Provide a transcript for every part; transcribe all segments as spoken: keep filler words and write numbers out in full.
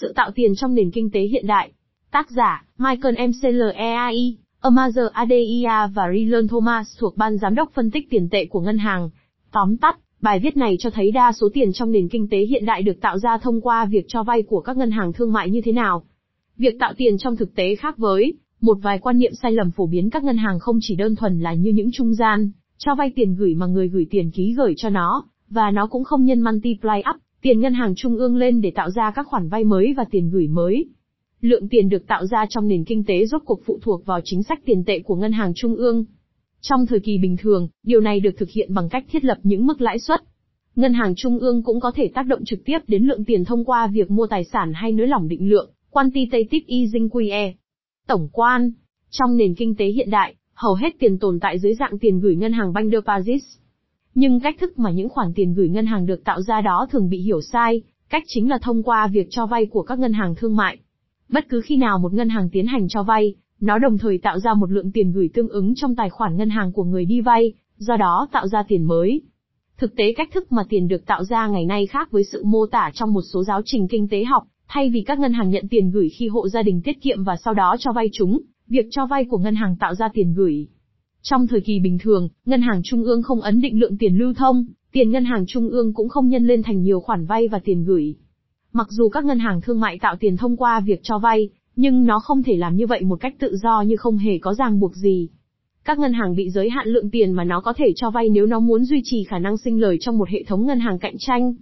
sự tạo tiền trong nền kinh tế hiện đại. Tác giả, Michael Mcleay, Amar Radia và Ryland Thomas thuộc Ban Giám đốc Phân tích Tiền tệ của Ngân hàng. Tóm tắt, bài viết này cho thấy đa số tiền trong nền kinh tế hiện đại được tạo ra thông qua việc cho vay của các ngân hàng thương mại như thế nào. Việc tạo tiền trong thực tế khác với một vài quan niệm sai lầm phổ biến, các ngân hàng không chỉ đơn thuần là như những trung gian cho vay tiền gửi mà người gửi tiền ký gửi cho nó, và nó cũng không nhân multiply up tiền ngân hàng trung ương lên để tạo ra các khoản vay mới và tiền gửi mới. Lượng tiền được tạo ra trong nền kinh tế rốt cuộc phụ thuộc vào chính sách tiền tệ của ngân hàng trung ương. Trong thời kỳ bình thường, điều này được thực hiện bằng cách thiết lập những mức lãi suất. Ngân hàng trung ương cũng có thể tác động trực tiếp đến lượng tiền thông qua việc mua tài sản hay nới lỏng định lượng, quantitative easing Q E. Tổng quan, trong nền kinh tế hiện đại, hầu hết tiền tồn tại dưới dạng tiền gửi ngân hàng bank deposits. Nhưng cách thức mà những khoản tiền gửi ngân hàng được tạo ra đó thường bị hiểu sai, cách chính là thông qua việc cho vay của các ngân hàng thương mại. Bất cứ khi nào một ngân hàng tiến hành cho vay, nó đồng thời tạo ra một lượng tiền gửi tương ứng trong tài khoản ngân hàng của người đi vay, do đó tạo ra tiền mới. Thực tế, cách thức mà tiền được tạo ra ngày nay khác với sự mô tả trong một số giáo trình kinh tế học. Thay vì các ngân hàng nhận tiền gửi khi hộ gia đình tiết kiệm và sau đó cho vay chúng, việc cho vay của ngân hàng tạo ra tiền gửi. Trong thời kỳ bình thường, ngân hàng trung ương không ấn định lượng tiền lưu thông, tiền ngân hàng trung ương cũng không nhân lên thành nhiều khoản vay và tiền gửi. Mặc dù các ngân hàng thương mại tạo tiền thông qua việc cho vay, nhưng nó không thể làm như vậy một cách tự do như không hề có ràng buộc gì. Các ngân hàng bị giới hạn lượng tiền mà nó có thể cho vay nếu nó muốn duy trì khả năng sinh lời trong một hệ thống ngân hàng cạnh tranh.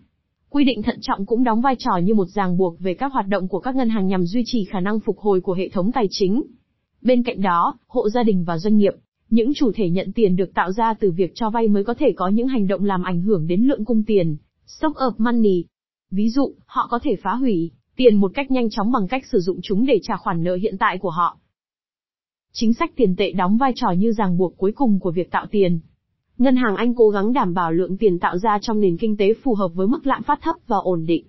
Quy định thận trọng cũng đóng vai trò như một ràng buộc về các hoạt động của các ngân hàng nhằm duy trì khả năng phục hồi của hệ thống tài chính. Bên cạnh đó, hộ gia đình và doanh nghiệp, những chủ thể nhận tiền được tạo ra từ việc cho vay mới có thể có những hành động làm ảnh hưởng đến lượng cung tiền, stock of money. Ví dụ, họ có thể phá hủy tiền một cách nhanh chóng bằng cách sử dụng chúng để trả khoản nợ hiện tại của họ. Chính sách tiền tệ đóng vai trò như ràng buộc cuối cùng của việc tạo tiền. Ngân hàng Anh cố gắng đảm bảo lượng tiền tạo ra trong nền kinh tế phù hợp với mức lạm phát thấp và ổn định.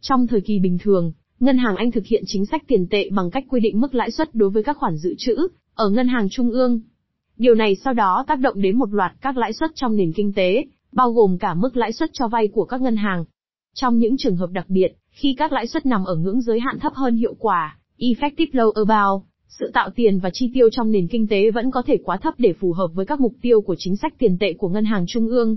Trong thời kỳ bình thường, Ngân hàng Anh thực hiện chính sách tiền tệ bằng cách quy định mức lãi suất đối với các khoản dự trữ ở ngân hàng trung ương. Điều này sau đó tác động đến một loạt các lãi suất trong nền kinh tế, bao gồm cả mức lãi suất cho vay của các ngân hàng. Trong những trường hợp đặc biệt, khi các lãi suất nằm ở ngưỡng giới hạn thấp hơn hiệu quả, effective lower bound, sự tạo tiền và chi tiêu trong nền kinh tế vẫn có thể quá thấp để phù hợp với các mục tiêu của chính sách tiền tệ của ngân hàng trung ương.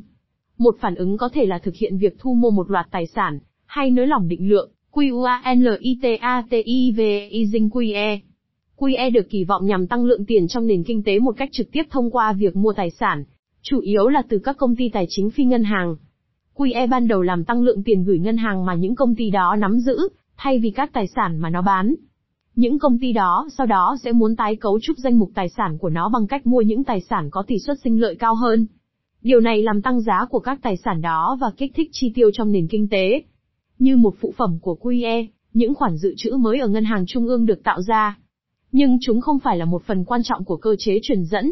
Một phản ứng có thể là thực hiện việc thu mua một loạt tài sản, hay nới lỏng định lượng, Q U A N T A T I V I S I N Q E. quy e được kỳ vọng nhằm tăng lượng tiền trong nền kinh tế một cách trực tiếp thông qua việc mua tài sản, chủ yếu là từ các công ty tài chính phi ngân hàng. quy e ban đầu làm tăng lượng tiền gửi ngân hàng mà những công ty đó nắm giữ, thay vì các tài sản mà nó bán. Những công ty đó sau đó sẽ muốn tái cấu trúc danh mục tài sản của nó bằng cách mua những tài sản có tỷ suất sinh lợi cao hơn. Điều này làm tăng giá của các tài sản đó và kích thích chi tiêu trong nền kinh tế. Như một phụ phẩm của quy e, những khoản dự trữ mới ở ngân hàng trung ương được tạo ra. Nhưng chúng không phải là một phần quan trọng của cơ chế truyền dẫn.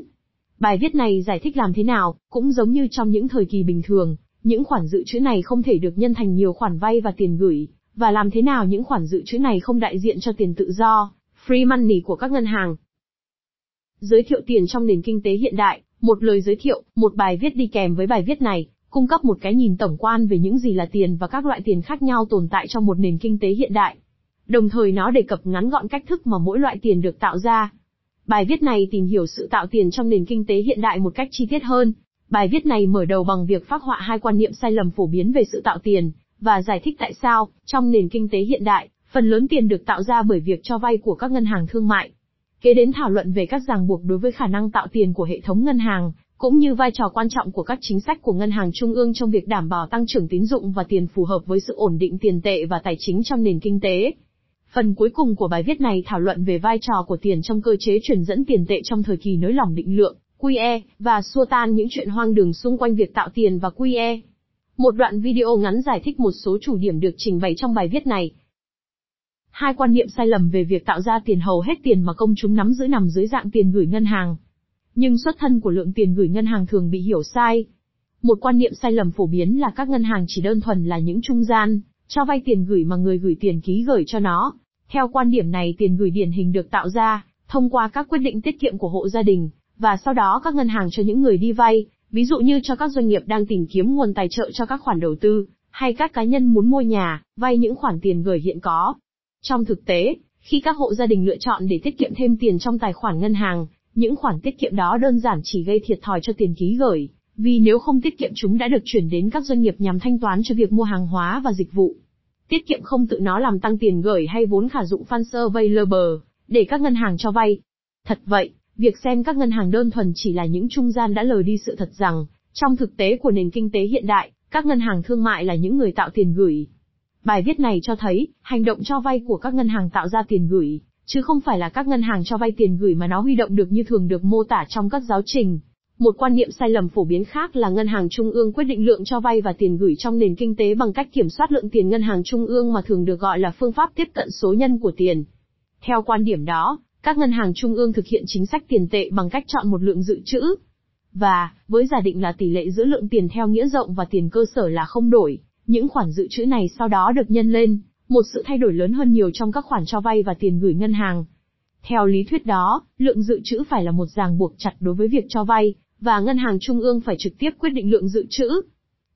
Bài viết này giải thích làm thế nào, cũng giống như trong những thời kỳ bình thường, những khoản dự trữ này không thể được nhân thành nhiều khoản vay và tiền gửi. Và làm thế nào những khoản dự trữ này không đại diện cho tiền tự do, free money của các ngân hàng. Giới thiệu tiền trong nền kinh tế hiện đại, một lời giới thiệu, một bài viết đi kèm với bài viết này, cung cấp một cái nhìn tổng quan về những gì là tiền và các loại tiền khác nhau tồn tại trong một nền kinh tế hiện đại. Đồng thời nó đề cập ngắn gọn cách thức mà mỗi loại tiền được tạo ra. Bài viết này tìm hiểu sự tạo tiền trong nền kinh tế hiện đại một cách chi tiết hơn. Bài viết này mở đầu bằng việc phác họa hai quan niệm sai lầm phổ biến về sự tạo tiền. Và giải thích tại sao, trong nền kinh tế hiện đại, phần lớn tiền được tạo ra bởi việc cho vay của các ngân hàng thương mại. Kế đến thảo luận về các ràng buộc đối với khả năng tạo tiền của hệ thống ngân hàng, cũng như vai trò quan trọng của các chính sách của ngân hàng trung ương trong việc đảm bảo tăng trưởng tín dụng và tiền phù hợp với sự ổn định tiền tệ và tài chính trong nền kinh tế. Phần cuối cùng của bài viết này thảo luận về vai trò của tiền trong cơ chế truyền dẫn tiền tệ trong thời kỳ nới lỏng định lượng, quy e, và xua tan những chuyện hoang đường xung quanh việc tạo tiền và quy e. Một đoạn video ngắn giải thích một số chủ điểm được trình bày trong bài viết này. Hai quan niệm sai lầm về việc tạo ra tiền. Hầu hết tiền mà công chúng nắm giữ nằm dưới dạng tiền gửi ngân hàng. Nhưng xuất thân của lượng tiền gửi ngân hàng thường bị hiểu sai. Một quan niệm sai lầm phổ biến là các ngân hàng chỉ đơn thuần là những trung gian, cho vay tiền gửi mà người gửi tiền ký gửi cho nó. Theo quan điểm này, tiền gửi điển hình được tạo ra, thông qua các quyết định tiết kiệm của hộ gia đình, và sau đó các ngân hàng cho những người đi vay. Ví dụ như cho các doanh nghiệp đang tìm kiếm nguồn tài trợ cho các khoản đầu tư, hay các cá nhân muốn mua nhà, vay những khoản tiền gửi hiện có. Trong thực tế, khi các hộ gia đình lựa chọn để tiết kiệm thêm tiền trong tài khoản ngân hàng, những khoản tiết kiệm đó đơn giản chỉ gây thiệt thòi cho tiền ký gửi, vì nếu không tiết kiệm chúng đã được chuyển đến các doanh nghiệp nhằm thanh toán cho việc mua hàng hóa và dịch vụ. Tiết kiệm không tự nó làm tăng tiền gửi hay vốn khả dụng funds available để các ngân hàng cho vay. Thật vậy, việc xem các ngân hàng đơn thuần chỉ là những trung gian đã lờ đi sự thật rằng, trong thực tế của nền kinh tế hiện đại, các ngân hàng thương mại là những người tạo tiền gửi. Bài viết này cho thấy, hành động cho vay của các ngân hàng tạo ra tiền gửi, chứ không phải là các ngân hàng cho vay tiền gửi mà nó huy động được như thường được mô tả trong các giáo trình. Một quan niệm sai lầm phổ biến khác là ngân hàng trung ương quyết định lượng cho vay và tiền gửi trong nền kinh tế bằng cách kiểm soát lượng tiền ngân hàng trung ương mà thường được gọi là phương pháp tiếp cận số nhân của tiền. Theo quan điểm đó, các ngân hàng trung ương thực hiện chính sách tiền tệ bằng cách chọn một lượng dự trữ. Và, với giả định là tỷ lệ giữa lượng tiền theo nghĩa rộng và tiền cơ sở là không đổi, những khoản dự trữ này sau đó được nhân lên, một sự thay đổi lớn hơn nhiều trong các khoản cho vay và tiền gửi ngân hàng. Theo lý thuyết đó, lượng dự trữ phải là một ràng buộc chặt đối với việc cho vay, và ngân hàng trung ương phải trực tiếp quyết định lượng dự trữ.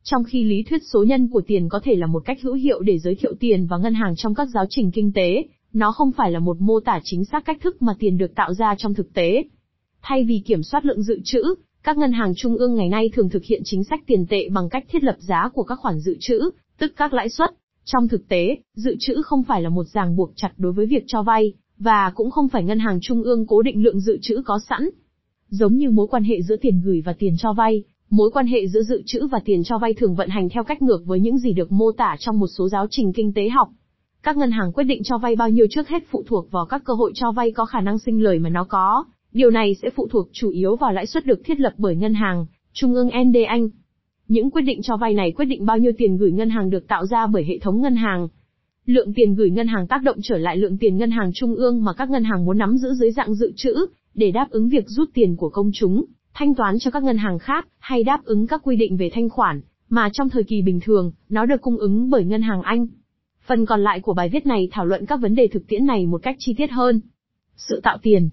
Trong khi lý thuyết số nhân của tiền có thể là một cách hữu hiệu để giới thiệu tiền và ngân hàng trong các giáo trình kinh tế, nó không phải là một mô tả chính xác cách thức mà tiền được tạo ra trong thực tế. Thay vì kiểm soát lượng dự trữ, các ngân hàng trung ương ngày nay thường thực hiện chính sách tiền tệ bằng cách thiết lập giá của các khoản dự trữ, tức các lãi suất. Trong thực tế, dự trữ không phải là một ràng buộc chặt đối với việc cho vay, và cũng không phải ngân hàng trung ương cố định lượng dự trữ có sẵn. Giống như mối quan hệ giữa tiền gửi và tiền cho vay, mối quan hệ giữa dự trữ và tiền cho vay thường vận hành theo cách ngược với những gì được mô tả trong một số giáo trình kinh tế học. Các ngân hàng quyết định cho vay bao nhiêu trước hết phụ thuộc vào các cơ hội cho vay có khả năng sinh lời mà nó có. Điều này sẽ phụ thuộc chủ yếu vào lãi suất được thiết lập bởi ngân hàng trung ương N D Anh. Những quyết định cho vay này quyết định bao nhiêu tiền gửi ngân hàng được tạo ra bởi hệ thống ngân hàng. Lượng tiền gửi ngân hàng tác động trở lại lượng tiền ngân hàng trung ương mà các ngân hàng muốn nắm giữ dưới dạng dự trữ, để đáp ứng việc rút tiền của công chúng, thanh toán cho các ngân hàng khác, hay đáp ứng các quy định về thanh khoản, mà trong thời kỳ bình thường, nó được cung ứng bởi ngân hàng Anh. Phần còn lại của bài viết này thảo luận các vấn đề thực tiễn này một cách chi tiết hơn. Sự tạo tiền.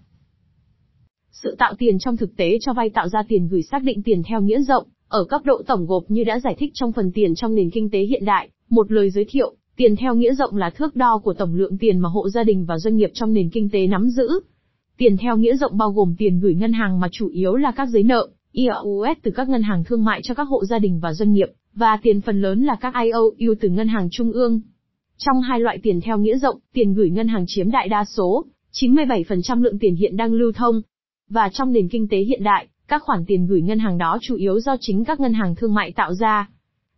Sự tạo tiền trong thực tế cho vay tạo ra tiền gửi xác định tiền theo nghĩa rộng, ở cấp độ tổng gộp như đã giải thích trong phần tiền trong nền kinh tế hiện đại. Một lời giới thiệu, tiền theo nghĩa rộng là thước đo của tổng lượng tiền mà hộ gia đình và doanh nghiệp trong nền kinh tế nắm giữ. Tiền theo nghĩa rộng bao gồm tiền gửi ngân hàng mà chủ yếu là các giấy nợ, I O U S từ các ngân hàng thương mại cho các hộ gia đình và doanh nghiệp, và tiền phần lớn là các I O U từ ngân hàng trung ương. Trong hai loại tiền theo nghĩa rộng, tiền gửi ngân hàng chiếm đại đa số, chín mươi bảy phần trăm lượng tiền hiện đang lưu thông. Và trong nền kinh tế hiện đại, các khoản tiền gửi ngân hàng đó chủ yếu do chính các ngân hàng thương mại tạo ra.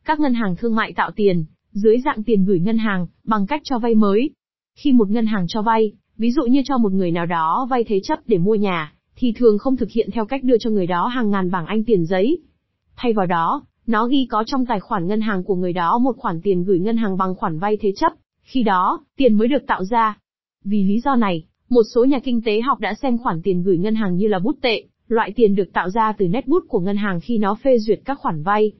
Các ngân hàng thương mại tạo tiền, dưới dạng tiền gửi ngân hàng, bằng cách cho vay mới. Khi một ngân hàng cho vay, ví dụ như cho một người nào đó vay thế chấp để mua nhà, thì thường không thực hiện theo cách đưa cho người đó hàng ngàn bảng Anh tiền giấy. Thay vào đó, nó ghi có trong tài khoản ngân hàng của người đó một khoản tiền gửi ngân hàng bằng khoản vay thế chấp, khi đó, tiền mới được tạo ra. Vì lý do này, một số nhà kinh tế học đã xem khoản tiền gửi ngân hàng như là bút tệ, loại tiền được tạo ra từ nét bút của ngân hàng khi nó phê duyệt các khoản vay.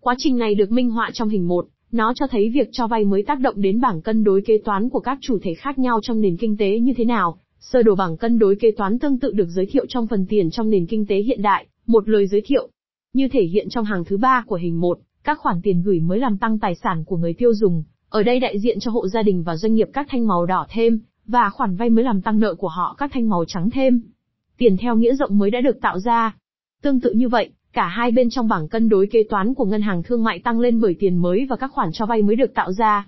Quá trình này được minh họa trong hình một, nó cho thấy việc cho vay mới tác động đến bảng cân đối kế toán của các chủ thể khác nhau trong nền kinh tế như thế nào. Sơ đồ bảng cân đối kế toán tương tự được giới thiệu trong phần tiền trong nền kinh tế hiện đại, một lời giới thiệu. Như thể hiện trong hàng thứ ba của hình một, các khoản tiền gửi mới làm tăng tài sản của người tiêu dùng, ở đây đại diện cho hộ gia đình và doanh nghiệp các thanh màu đỏ thêm, và khoản vay mới làm tăng nợ của họ các thanh màu trắng thêm. Tiền theo nghĩa rộng mới đã được tạo ra. Tương tự như vậy, cả hai bên trong bảng cân đối kế toán của ngân hàng thương mại tăng lên bởi tiền mới và các khoản cho vay mới được tạo ra.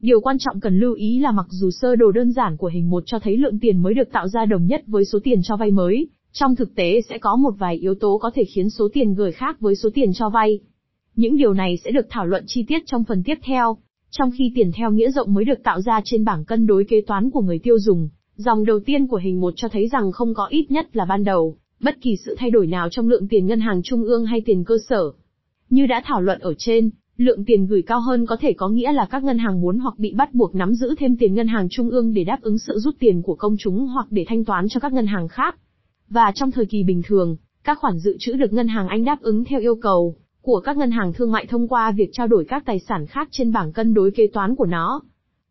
Điều quan trọng cần lưu ý là mặc dù sơ đồ đơn giản của hình một cho thấy lượng tiền mới được tạo ra đồng nhất với số tiền cho vay mới, trong thực tế sẽ có một vài yếu tố có thể khiến số tiền gửi khác với số tiền cho vay. Những điều này sẽ được thảo luận chi tiết trong phần tiếp theo. Trong khi tiền theo nghĩa rộng mới được tạo ra trên bảng cân đối kế toán của người tiêu dùng, dòng đầu tiên của hình một cho thấy rằng không có ít nhất là ban đầu, bất kỳ sự thay đổi nào trong lượng tiền ngân hàng trung ương hay tiền cơ sở. Như đã thảo luận ở trên, lượng tiền gửi cao hơn có thể có nghĩa là các ngân hàng muốn hoặc bị bắt buộc nắm giữ thêm tiền ngân hàng trung ương để đáp ứng sự rút tiền của công chúng hoặc để thanh toán cho các ngân hàng khác. Và trong thời kỳ bình thường, các khoản dự trữ được ngân hàng Anh đáp ứng theo yêu cầu của các ngân hàng thương mại thông qua việc trao đổi các tài sản khác trên bảng cân đối kế toán của nó.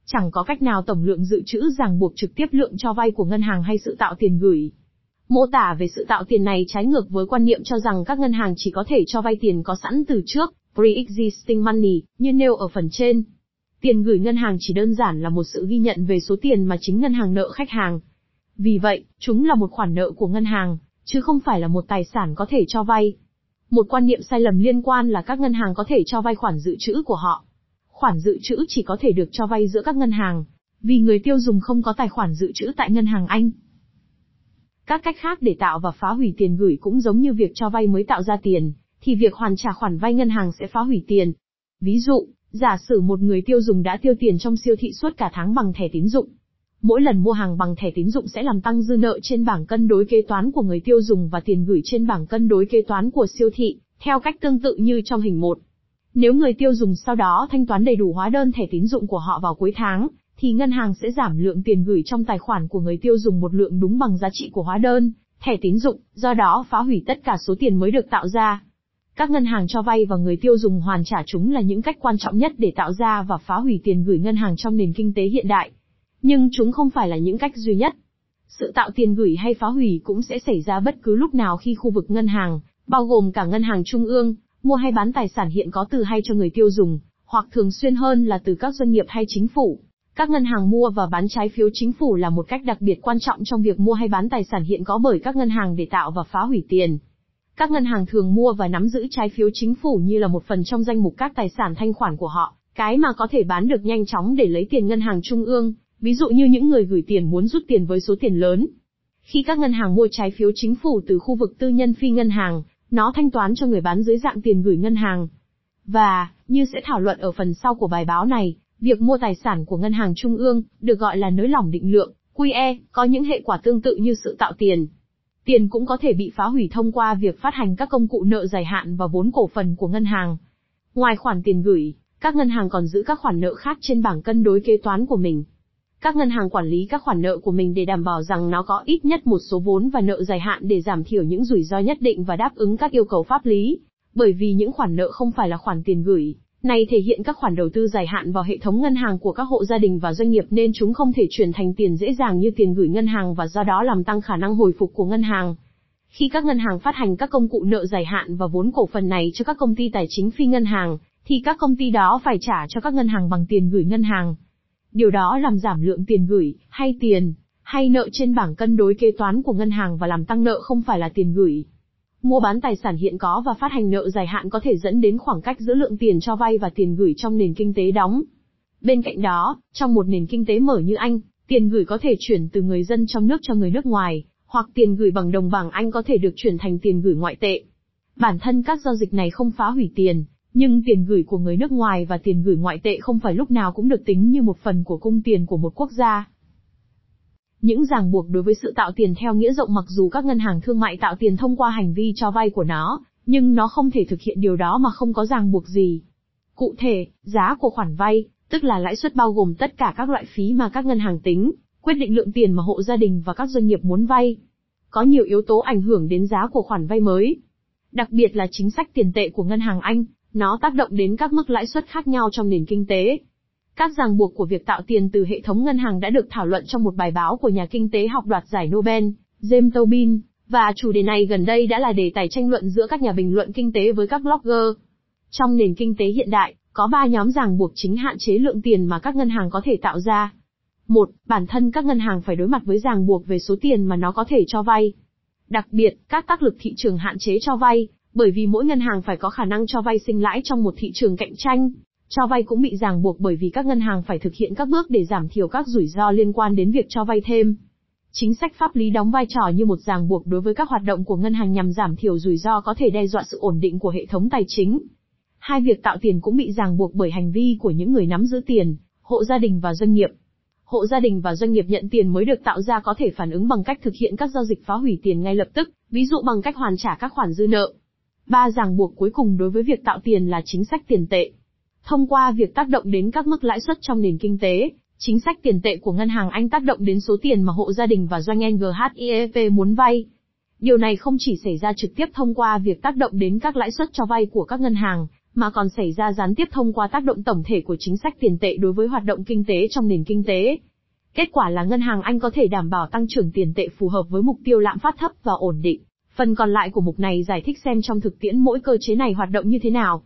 Chẳng có cách nào tổng lượng dự trữ ràng buộc trực tiếp lượng cho vay của ngân hàng hay sự tạo tiền gửi. Mô tả về sự tạo tiền này trái ngược với quan niệm cho rằng các ngân hàng chỉ có thể cho vay tiền có sẵn từ trước, pre-existing money, như nêu ở phần trên. Tiền gửi ngân hàng chỉ đơn giản là một sự ghi nhận về số tiền mà chính ngân hàng nợ khách hàng. Vì vậy, chúng là một khoản nợ của ngân hàng, chứ không phải là một tài sản có thể cho vay. Một quan niệm sai lầm liên quan là các ngân hàng có thể cho vay khoản dự trữ của họ. Khoản dự trữ chỉ có thể được cho vay giữa các ngân hàng, vì người tiêu dùng không có tài khoản dự trữ tại ngân hàng Anh. Các cách khác để tạo và phá hủy tiền gửi cũng giống như việc cho vay mới tạo ra tiền, thì việc hoàn trả khoản vay ngân hàng sẽ phá hủy tiền. Ví dụ, giả sử một người tiêu dùng đã tiêu tiền trong siêu thị suốt cả tháng bằng thẻ tín dụng. Mỗi lần mua hàng bằng thẻ tín dụng sẽ làm tăng dư nợ trên bảng cân đối kế toán của người tiêu dùng và tiền gửi trên bảng cân đối kế toán của siêu thị, theo cách tương tự như trong hình một. Nếu người tiêu dùng sau đó thanh toán đầy đủ hóa đơn thẻ tín dụng của họ vào cuối tháng, thì ngân hàng sẽ giảm lượng tiền gửi trong tài khoản của người tiêu dùng một lượng đúng bằng giá trị của hóa đơn, thẻ tín dụng, do đó phá hủy tất cả số tiền mới được tạo ra. Các ngân hàng cho vay và người tiêu dùng hoàn trả chúng là những cách quan trọng nhất để tạo ra và phá hủy tiền gửi ngân hàng trong nền kinh tế hiện đại. Nhưng chúng không phải là những cách duy nhất. Sự tạo tiền gửi hay phá hủy cũng sẽ xảy ra bất cứ lúc nào khi khu vực ngân hàng, bao gồm cả ngân hàng trung ương, mua hay bán tài sản hiện có từ hay cho người tiêu dùng, hoặc thường xuyên hơn là từ các doanh nghiệp hay chính phủ. Các ngân hàng mua và bán trái phiếu chính phủ là một cách đặc biệt quan trọng trong việc mua hay bán tài sản hiện có bởi các ngân hàng để tạo và phá hủy tiền. Các ngân hàng thường mua và nắm giữ trái phiếu chính phủ như là một phần trong danh mục các tài sản thanh khoản của họ, cái mà có thể bán được nhanh chóng để lấy tiền ngân hàng trung ương, ví dụ như những người gửi tiền muốn rút tiền với số tiền lớn. Khi các ngân hàng mua trái phiếu chính phủ từ khu vực tư nhân phi ngân hàng, nó thanh toán cho người bán dưới dạng tiền gửi ngân hàng. Và, như sẽ thảo luận ở phần sau của bài báo này, việc mua tài sản của ngân hàng trung ương, được gọi là nới lỏng định lượng, quy e, có những hệ quả tương tự như sự tạo tiền. Tiền cũng có thể bị phá hủy thông qua việc phát hành các công cụ nợ dài hạn và vốn cổ phần của ngân hàng. Ngoài khoản tiền gửi, các ngân hàng còn giữ các khoản nợ khác trên bảng cân đối kế toán của mình. Các ngân hàng quản lý các khoản nợ của mình để đảm bảo rằng nó có ít nhất một số vốn và nợ dài hạn để giảm thiểu những rủi ro nhất định và đáp ứng các yêu cầu pháp lý, bởi vì những khoản nợ không phải là khoản tiền gửi, này thể hiện các khoản đầu tư dài hạn vào hệ thống ngân hàng của các hộ gia đình và doanh nghiệp nên chúng không thể chuyển thành tiền dễ dàng như tiền gửi ngân hàng và do đó làm tăng khả năng hồi phục của ngân hàng. Khi các ngân hàng phát hành các công cụ nợ dài hạn và vốn cổ phần này cho các công ty tài chính phi ngân hàng, thì các công ty đó phải trả cho các ngân hàng bằng tiền gửi ngân hàng. Điều đó làm giảm lượng tiền gửi, hay tiền, hay nợ trên bảng cân đối kế toán của ngân hàng và làm tăng nợ không phải là tiền gửi. Mua bán tài sản hiện có và phát hành nợ dài hạn có thể dẫn đến khoảng cách giữa lượng tiền cho vay và tiền gửi trong nền kinh tế đóng. Bên cạnh đó, trong một nền kinh tế mở như Anh, tiền gửi có thể chuyển từ người dân trong nước cho người nước ngoài, hoặc tiền gửi bằng đồng bảng Anh có thể được chuyển thành tiền gửi ngoại tệ. Bản thân các giao dịch này không phá hủy tiền, nhưng tiền gửi của người nước ngoài và tiền gửi ngoại tệ không phải lúc nào cũng được tính như một phần của cung tiền của một quốc gia. Những ràng buộc đối với sự tạo tiền theo nghĩa rộng mặc dù các ngân hàng thương mại tạo tiền thông qua hành vi cho vay của nó, nhưng nó không thể thực hiện điều đó mà không có ràng buộc gì. Cụ thể, giá của khoản vay, tức là lãi suất bao gồm tất cả các loại phí mà các ngân hàng tính, quyết định lượng tiền mà hộ gia đình và các doanh nghiệp muốn vay. Có nhiều yếu tố ảnh hưởng đến giá của khoản vay mới. Đặc biệt là chính sách tiền tệ của ngân hàng Anh, nó tác động đến các mức lãi suất khác nhau trong nền kinh tế. Các ràng buộc của việc tạo tiền từ hệ thống ngân hàng đã được thảo luận trong một bài báo của nhà kinh tế học đoạt giải Nobel, James Tobin, và chủ đề này gần đây đã là đề tài tranh luận giữa các nhà bình luận kinh tế với các blogger. Trong nền kinh tế hiện đại, có ba nhóm ràng buộc chính hạn chế lượng tiền mà các ngân hàng có thể tạo ra. một. Bản thân các ngân hàng phải đối mặt với ràng buộc về số tiền mà nó có thể cho vay. Đặc biệt, các tác lực thị trường hạn chế cho vay, bởi vì mỗi ngân hàng phải có khả năng cho vay sinh lãi trong một thị trường cạnh tranh. Cho vay cũng bị ràng buộc bởi vì các ngân hàng phải thực hiện các bước để giảm thiểu các rủi ro liên quan đến việc cho vay thêm. Chính sách pháp lý đóng vai trò như một ràng buộc đối với các hoạt động của ngân hàng nhằm giảm thiểu rủi ro có thể đe dọa sự ổn định của hệ thống tài chính. Hai, việc tạo tiền cũng bị ràng buộc bởi hành vi của những người nắm giữ tiền, hộ gia đình và doanh nghiệp. Hộ gia đình và doanh nghiệp nhận tiền mới được tạo ra có thể phản ứng bằng cách thực hiện các giao dịch phá hủy tiền ngay lập tức, ví dụ bằng cách hoàn trả các khoản dư nợ. Ba, ràng buộc cuối cùng đối với việc tạo tiền là chính sách tiền tệ. Thông qua việc tác động đến các mức lãi suất trong nền kinh tế, chính sách tiền tệ của ngân hàng Anh tác động đến số tiền mà hộ gia đình và doanh nghiệp muốn vay. Điều này không chỉ xảy ra trực tiếp thông qua việc tác động đến các lãi suất cho vay của các ngân hàng, mà còn xảy ra gián tiếp thông qua tác động tổng thể của chính sách tiền tệ đối với hoạt động kinh tế trong nền kinh tế. Kết quả là ngân hàng Anh có thể đảm bảo tăng trưởng tiền tệ phù hợp với mục tiêu lạm phát thấp và ổn định. Phần còn lại của mục này giải thích xem trong thực tiễn mỗi cơ chế này hoạt động như thế nào.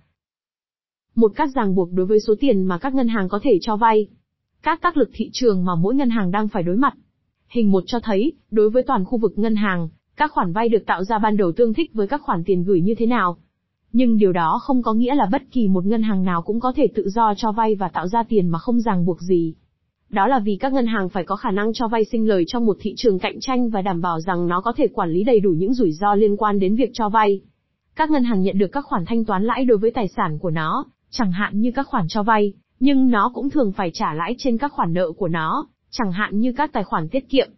một các ràng buộc đối với số tiền mà các ngân hàng có thể cho vay, các tác lực thị trường mà mỗi ngân hàng đang phải đối mặt. Hình một cho thấy, đối với toàn khu vực ngân hàng, các khoản vay được tạo ra ban đầu tương thích với các khoản tiền gửi như thế nào. Nhưng điều đó không có nghĩa là bất kỳ một ngân hàng nào cũng có thể tự do cho vay và tạo ra tiền mà không ràng buộc gì. Đó là vì các ngân hàng phải có khả năng cho vay sinh lời trong một thị trường cạnh tranh và đảm bảo rằng nó có thể quản lý đầy đủ những rủi ro liên quan đến việc cho vay. Các ngân hàng nhận được các khoản thanh toán lãi đối với tài sản của nó, chẳng hạn như các khoản cho vay, nhưng nó cũng thường phải trả lãi trên các khoản nợ của nó, chẳng hạn như các tài khoản tiết kiệm.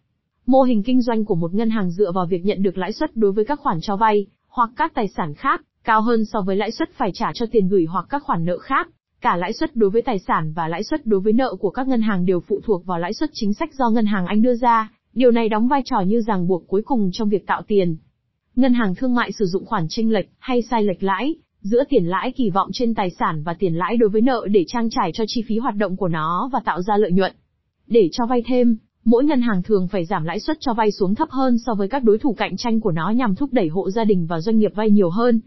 Mô hình kinh doanh của một ngân hàng dựa vào việc nhận được lãi suất đối với các khoản cho vay, hoặc các tài sản khác, cao hơn so với lãi suất phải trả cho tiền gửi hoặc các khoản nợ khác. Cả lãi suất đối với tài sản và lãi suất đối với nợ của các ngân hàng đều phụ thuộc vào lãi suất chính sách do ngân hàng Anh đưa ra, điều này đóng vai trò như ràng buộc cuối cùng trong việc tạo tiền. Ngân hàng thương mại sử dụng khoản chênh lệch hay sai lệch lãi giữa tiền lãi kỳ vọng trên tài sản và tiền lãi đối với nợ để trang trải cho chi phí hoạt động của nó và tạo ra lợi nhuận. Để cho vay thêm, mỗi ngân hàng thường phải giảm lãi suất cho vay xuống thấp hơn so với các đối thủ cạnh tranh của nó nhằm thúc đẩy hộ gia đình và doanh nghiệp vay nhiều hơn.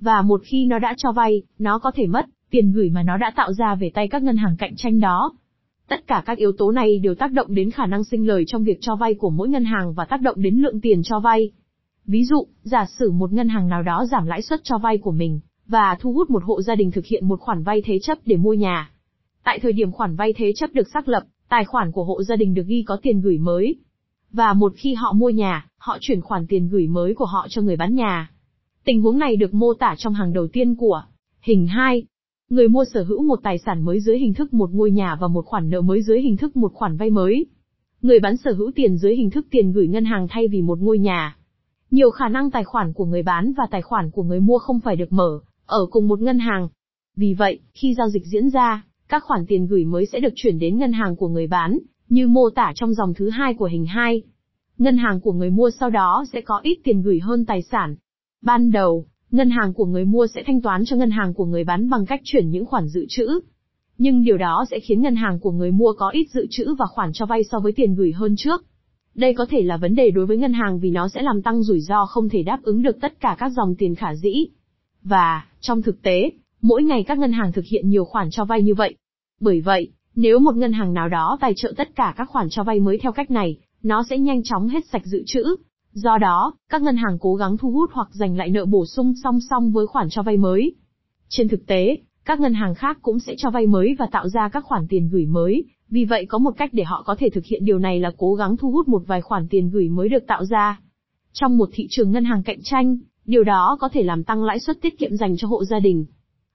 Và một khi nó đã cho vay, nó có thể mất tiền gửi mà nó đã tạo ra về tay các ngân hàng cạnh tranh đó. Tất cả các yếu tố này đều tác động đến khả năng sinh lời trong việc cho vay của mỗi ngân hàng và tác động đến lượng tiền cho vay. Ví dụ, giả sử một ngân hàng nào đó giảm lãi suất cho vay của mình, và thu hút một hộ gia đình thực hiện một khoản vay thế chấp để mua nhà. Tại thời điểm khoản vay thế chấp được xác lập, tài khoản của hộ gia đình được ghi có tiền gửi mới. Và một khi họ mua nhà, họ chuyển khoản tiền gửi mới của họ cho người bán nhà. Tình huống này được mô tả trong hàng đầu tiên của hình hai. Người mua sở hữu một tài sản mới dưới hình thức một ngôi nhà và một khoản nợ mới dưới hình thức một khoản vay mới. Người bán sở hữu tiền dưới hình thức tiền gửi ngân hàng thay vì một ngôi nhà. Nhiều khả năng tài khoản của người bán và tài khoản của người mua không phải được mở ở cùng một ngân hàng. Vì vậy, khi giao dịch diễn ra, các khoản tiền gửi mới sẽ được chuyển đến ngân hàng của người bán, như mô tả trong dòng thứ hai của hình hai. Ngân hàng của người mua sau đó sẽ có ít tiền gửi hơn tài sản. Ban đầu, ngân hàng của người mua sẽ thanh toán cho ngân hàng của người bán bằng cách chuyển những khoản dự trữ. Nhưng điều đó sẽ khiến ngân hàng của người mua có ít dự trữ và khoản cho vay so với tiền gửi hơn trước. Đây có thể là vấn đề đối với ngân hàng vì nó sẽ làm tăng rủi ro không thể đáp ứng được tất cả các dòng tiền khả dĩ. Và, trong thực tế, mỗi ngày các ngân hàng thực hiện nhiều khoản cho vay như vậy. Bởi vậy, nếu một ngân hàng nào đó tài trợ tất cả các khoản cho vay mới theo cách này, nó sẽ nhanh chóng hết sạch dự trữ. Do đó, các ngân hàng cố gắng thu hút hoặc giành lại nợ bổ sung song song với khoản cho vay mới. Trên thực tế, các ngân hàng khác cũng sẽ cho vay mới và tạo ra các khoản tiền gửi mới, vì vậy có một cách để họ có thể thực hiện điều này là cố gắng thu hút một vài khoản tiền gửi mới được tạo ra. Trong một thị trường ngân hàng cạnh tranh, điều đó có thể làm tăng lãi suất tiết kiệm dành cho hộ gia đình.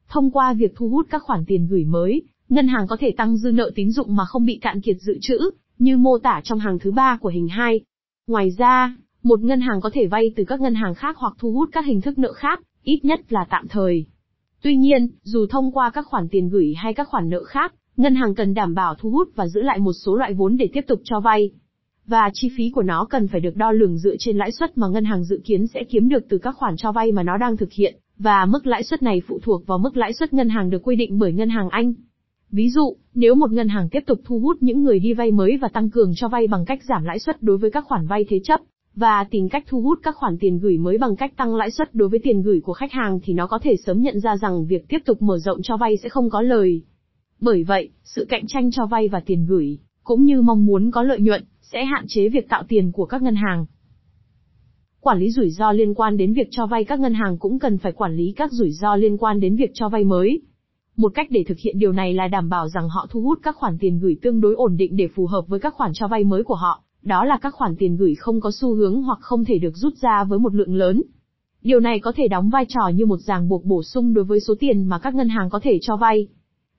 Thông qua việc thu hút các khoản tiền gửi mới, ngân hàng có thể tăng dư nợ tín dụng mà không bị cạn kiệt dự trữ, như mô tả trong hàng thứ ba của hình hai. Ngoài ra, một ngân hàng có thể vay từ các ngân hàng khác hoặc thu hút các hình thức nợ khác, ít nhất là tạm thời. Tuy nhiên, dù thông qua các khoản tiền gửi hay các khoản nợ khác, ngân hàng cần đảm bảo thu hút và giữ lại một số loại vốn để tiếp tục cho vay. Và chi phí của nó cần phải được đo lường dựa trên lãi suất mà ngân hàng dự kiến sẽ kiếm được từ các khoản cho vay mà nó đang thực hiện, và mức lãi suất này phụ thuộc vào mức lãi suất ngân hàng được quy định bởi ngân hàng Anh. Ví dụ, nếu một ngân hàng tiếp tục thu hút những người đi vay mới và tăng cường cho vay bằng cách giảm lãi suất đối với các khoản vay thế chấp, và tìm cách thu hút các khoản tiền gửi mới bằng cách tăng lãi suất đối với tiền gửi của khách hàng thì nó có thể sớm nhận ra rằng việc tiếp tục mở rộng cho vay sẽ không có lời. Bởi vậy, sự cạnh tranh cho vay và tiền gửi, cũng như mong muốn có lợi nhuận, sẽ hạn chế việc tạo tiền của các ngân hàng. Quản lý rủi ro liên quan đến việc cho vay, các ngân hàng cũng cần phải quản lý các rủi ro liên quan đến việc cho vay mới. Một cách để thực hiện điều này là đảm bảo rằng họ thu hút các khoản tiền gửi tương đối ổn định để phù hợp với các khoản cho vay mới của họ. Đó là các khoản tiền gửi không có xu hướng hoặc không thể được rút ra với một lượng lớn. Điều này có thể đóng vai trò như một ràng buộc bổ sung đối với số tiền mà các ngân hàng có thể cho vay.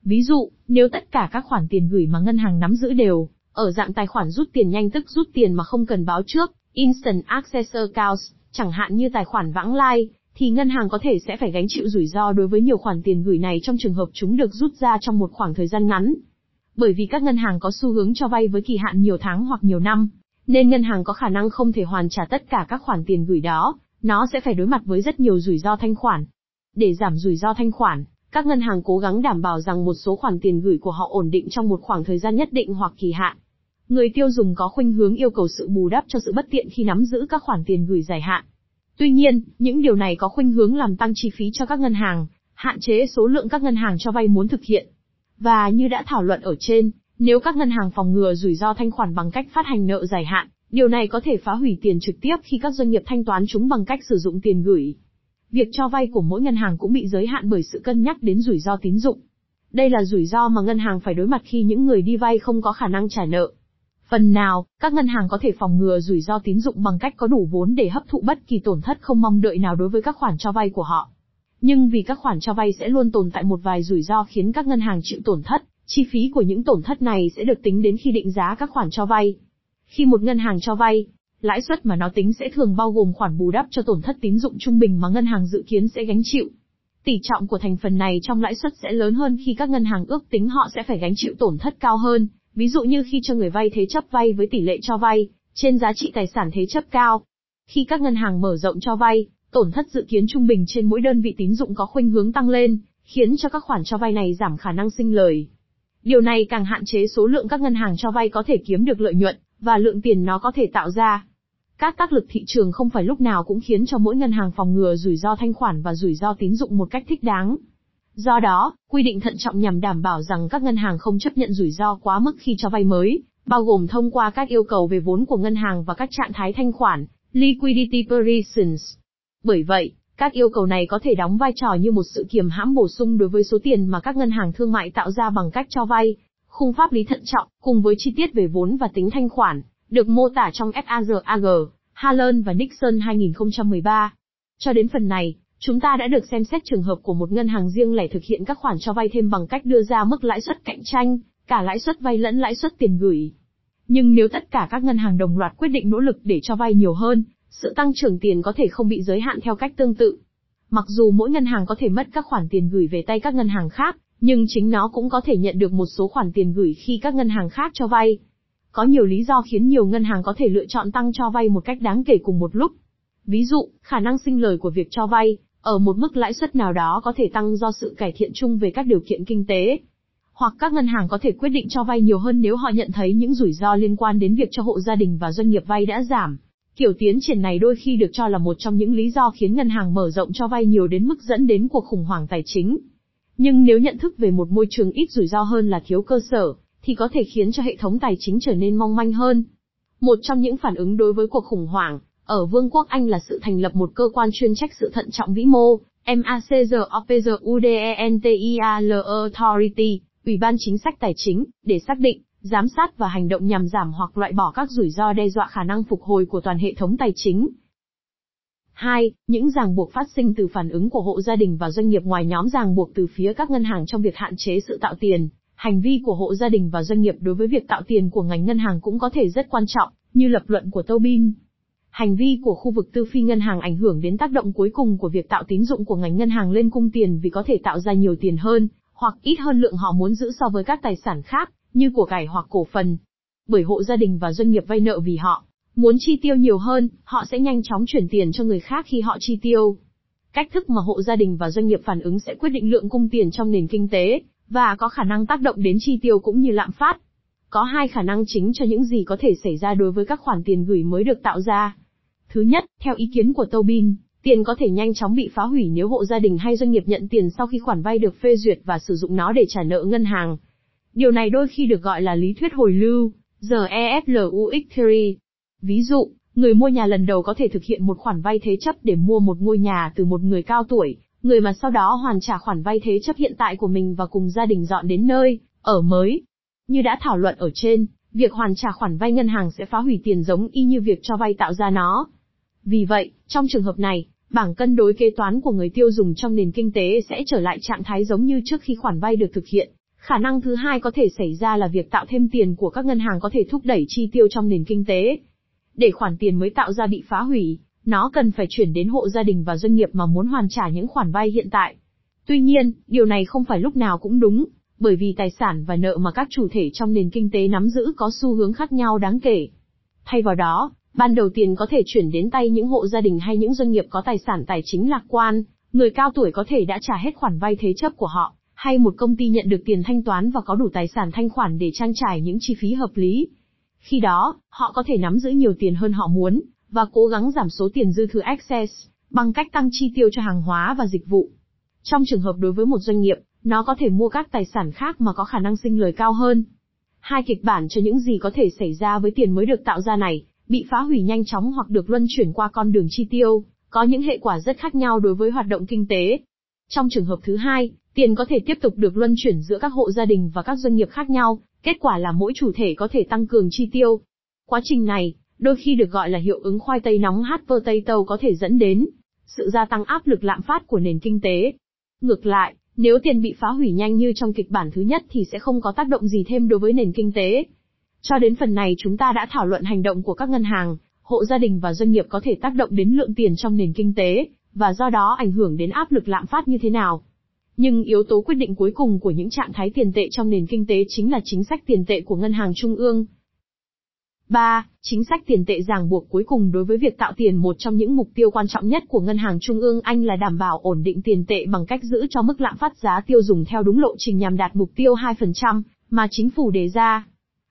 Ví dụ, nếu tất cả các khoản tiền gửi mà ngân hàng nắm giữ đều ở dạng tài khoản rút tiền nhanh tức rút tiền mà không cần báo trước, Instant Access Accounts, chẳng hạn như tài khoản vãng lai, thì ngân hàng có thể sẽ phải gánh chịu rủi ro đối với nhiều khoản tiền gửi này trong trường hợp chúng được rút ra trong một khoảng thời gian ngắn. Bởi vì các ngân hàng có xu hướng cho vay với kỳ hạn nhiều tháng hoặc nhiều năm, nên ngân hàng có khả năng không thể hoàn trả tất cả các khoản tiền gửi đó, nó sẽ phải đối mặt với rất nhiều rủi ro thanh khoản. Để giảm rủi ro thanh khoản, các ngân hàng cố gắng đảm bảo rằng một số khoản tiền gửi của họ ổn định trong một khoảng thời gian nhất định hoặc kỳ hạn. Người tiêu dùng có khuynh hướng yêu cầu sự bù đắp cho sự bất tiện khi nắm giữ các khoản tiền gửi dài hạn. Tuy nhiên, những điều này có khuynh hướng làm tăng chi phí cho các ngân hàng, hạn chế số lượng các ngân hàng cho vay muốn thực hiện. Và như đã thảo luận ở trên, nếu các ngân hàng phòng ngừa rủi ro thanh khoản bằng cách phát hành nợ dài hạn, điều này có thể phá hủy tiền trực tiếp khi các doanh nghiệp thanh toán chúng bằng cách sử dụng tiền gửi. Việc cho vay của mỗi ngân hàng cũng bị giới hạn bởi sự cân nhắc đến rủi ro tín dụng. Đây là rủi ro mà ngân hàng phải đối mặt khi những người đi vay không có khả năng trả nợ. Phần nào, các ngân hàng có thể phòng ngừa rủi ro tín dụng bằng cách có đủ vốn để hấp thụ bất kỳ tổn thất không mong đợi nào đối với các khoản cho vay của họ. Nhưng vì các khoản cho vay sẽ luôn tồn tại một vài rủi ro khiến các ngân hàng chịu tổn thất, chi phí của những tổn thất này sẽ được tính đến khi định giá các khoản cho vay. Khi một ngân hàng cho vay, lãi suất mà nó tính sẽ thường bao gồm khoản bù đắp cho tổn thất tín dụng trung bình mà ngân hàng dự kiến sẽ gánh chịu. Tỷ trọng của thành phần này trong lãi suất sẽ lớn hơn khi các ngân hàng ước tính họ sẽ phải gánh chịu tổn thất cao hơn, ví dụ như khi cho người vay thế chấp vay với tỷ lệ cho vay trên giá trị tài sản thế chấp cao. Khi các ngân hàng mở rộng cho vay, tổn thất dự kiến trung bình trên mỗi đơn vị tín dụng có khuynh hướng tăng lên, khiến cho các khoản cho vay này giảm khả năng sinh lời. Điều này càng hạn chế số lượng các ngân hàng cho vay có thể kiếm được lợi nhuận và lượng tiền nó có thể tạo ra. Các tác lực thị trường không phải lúc nào cũng khiến cho mỗi ngân hàng phòng ngừa rủi ro thanh khoản và rủi ro tín dụng một cách thích đáng. Do đó, quy định thận trọng nhằm đảm bảo rằng các ngân hàng không chấp nhận rủi ro quá mức khi cho vay mới, bao gồm thông qua các yêu cầu về vốn của ngân hàng và các trạng thái thanh khoản, liquidity provisions. Bởi vậy, các yêu cầu này có thể đóng vai trò như một sự kiềm hãm bổ sung đối với số tiền mà các ngân hàng thương mại tạo ra bằng cách cho vay. Khung pháp lý thận trọng, cùng với chi tiết về vốn và tính thanh khoản, được mô tả trong Farag, Harlan và Nixon hai không một ba. Cho đến phần này, chúng ta đã được xem xét trường hợp của một ngân hàng riêng lẻ thực hiện các khoản cho vay thêm bằng cách đưa ra mức lãi suất cạnh tranh, cả lãi suất vay lẫn lãi suất tiền gửi. Nhưng nếu tất cả các ngân hàng đồng loạt quyết định nỗ lực để cho vay nhiều hơn, sự tăng trưởng tiền có thể không bị giới hạn theo cách tương tự. Mặc dù mỗi ngân hàng có thể mất các khoản tiền gửi về tay các ngân hàng khác, nhưng chính nó cũng có thể nhận được một số khoản tiền gửi khi các ngân hàng khác cho vay. Có nhiều lý do khiến nhiều ngân hàng có thể lựa chọn tăng cho vay một cách đáng kể cùng một lúc. Ví dụ, khả năng sinh lời của việc cho vay ở một mức lãi suất nào đó có thể tăng do sự cải thiện chung về các điều kiện kinh tế. Hoặc các ngân hàng có thể quyết định cho vay nhiều hơn nếu họ nhận thấy những rủi ro liên quan đến việc cho hộ gia đình và doanh nghiệp vay đã giảm. Kiểu tiến triển này đôi khi được cho là một trong những lý do khiến ngân hàng mở rộng cho vay nhiều đến mức dẫn đến cuộc khủng hoảng tài chính. Nhưng nếu nhận thức về một môi trường ít rủi ro hơn là thiếu cơ sở, thì có thể khiến cho hệ thống tài chính trở nên mong manh hơn. Một trong những phản ứng đối với cuộc khủng hoảng ở Vương quốc Anh là sự thành lập một cơ quan chuyên trách sự thận trọng vĩ mô, Macroprudential Authority, Ủy ban Chính sách Tài chính, để xác định, giám sát và hành động nhằm giảm hoặc loại bỏ các rủi ro đe dọa khả năng phục hồi của toàn hệ thống tài chính. hai. Những ràng buộc phát sinh từ phản ứng của hộ gia đình và doanh nghiệp. Ngoài nhóm ràng buộc từ phía các ngân hàng trong việc hạn chế sự tạo tiền, hành vi của hộ gia đình và doanh nghiệp đối với việc tạo tiền của ngành ngân hàng cũng có thể rất quan trọng, như lập luận của Tobin. Hành vi của khu vực tư phi ngân hàng ảnh hưởng đến tác động cuối cùng của việc tạo tín dụng của ngành ngân hàng lên cung tiền vì có thể tạo ra nhiều tiền hơn, hoặc ít hơn lượng họ muốn giữ so với các tài sản khác, như của cải hoặc cổ phần. Bởi hộ gia đình và doanh nghiệp vay nợ vì họ muốn chi tiêu nhiều hơn, họ sẽ nhanh chóng chuyển tiền cho người khác khi họ chi tiêu. Cách thức mà hộ gia đình và doanh nghiệp phản ứng sẽ quyết định lượng cung tiền trong nền kinh tế, và có khả năng tác động đến chi tiêu cũng như lạm phát. Có hai khả năng chính cho những gì có thể xảy ra đối với các khoản tiền gửi mới được tạo ra. Thứ nhất, theo ý kiến của Tobin, tiền có thể nhanh chóng bị phá hủy nếu hộ gia đình hay doanh nghiệp nhận tiền sau khi khoản vay được phê duyệt và sử dụng nó để trả nợ ngân hàng. Điều này đôi khi được gọi là lý thuyết hồi lưu, rефlux theory. Ví dụ, người mua nhà lần đầu có thể thực hiện một khoản vay thế chấp để mua một ngôi nhà từ một người cao tuổi, người mà sau đó hoàn trả khoản vay thế chấp hiện tại của mình và cùng gia đình dọn đến nơi ở mới. Như đã thảo luận ở trên, việc hoàn trả khoản vay ngân hàng sẽ phá hủy tiền giống y như việc cho vay tạo ra nó. Vì vậy, trong trường hợp này, bảng cân đối kế toán của người tiêu dùng trong nền kinh tế sẽ trở lại trạng thái giống như trước khi khoản vay được thực hiện. Khả năng thứ hai có thể xảy ra là việc tạo thêm tiền của các ngân hàng có thể thúc đẩy chi tiêu trong nền kinh tế. Để khoản tiền mới tạo ra bị phá hủy, nó cần phải chuyển đến hộ gia đình và doanh nghiệp mà muốn hoàn trả những khoản vay hiện tại. Tuy nhiên, điều này không phải lúc nào cũng đúng, bởi vì tài sản và nợ mà các chủ thể trong nền kinh tế nắm giữ có xu hướng khác nhau đáng kể. Thay vào đó, ban đầu tiền có thể chuyển đến tay những hộ gia đình hay những doanh nghiệp có tài sản tài chính lạc quan, người cao tuổi có thể đã trả hết khoản vay thế chấp của họ, hay một công ty nhận được tiền thanh toán và có đủ tài sản thanh khoản để trang trải những chi phí hợp lý. Khi đó, họ có thể nắm giữ nhiều tiền hơn họ muốn, và cố gắng giảm số tiền dư thừa excess, bằng cách tăng chi tiêu cho hàng hóa và dịch vụ. Trong trường hợp đối với một doanh nghiệp, nó có thể mua các tài sản khác mà có khả năng sinh lời cao hơn. Hai kịch bản cho những gì có thể xảy ra với tiền mới được tạo ra này, bị phá hủy nhanh chóng hoặc được luân chuyển qua con đường chi tiêu, có những hệ quả rất khác nhau đối với hoạt động kinh tế. Trong trường hợp thứ hai, tiền có thể tiếp tục được luân chuyển giữa các hộ gia đình và các doanh nghiệp khác nhau, kết quả là mỗi chủ thể có thể tăng cường chi tiêu. Quá trình này, đôi khi được gọi là hiệu ứng khoai tây nóng hot potato, có thể dẫn đến sự gia tăng áp lực lạm phát của nền kinh tế. Ngược lại, nếu tiền bị phá hủy nhanh như trong kịch bản thứ nhất thì sẽ không có tác động gì thêm đối với nền kinh tế. Cho đến phần này chúng ta đã thảo luận hành động của các ngân hàng, hộ gia đình và doanh nghiệp có thể tác động đến lượng tiền trong nền kinh tế, và do đó ảnh hưởng đến áp lực lạm phát như thế nào. Nhưng yếu tố quyết định cuối cùng của những trạng thái tiền tệ trong nền kinh tế chính là chính sách tiền tệ của ngân hàng trung ương. ba. Chính sách tiền tệ ràng buộc cuối cùng đối với việc tạo tiền. Một trong những mục tiêu quan trọng nhất của Ngân hàng Trung ương Anh là đảm bảo ổn định tiền tệ bằng cách giữ cho mức lạm phát giá tiêu dùng theo đúng lộ trình nhằm đạt mục tiêu hai phần trăm mà chính phủ đề ra.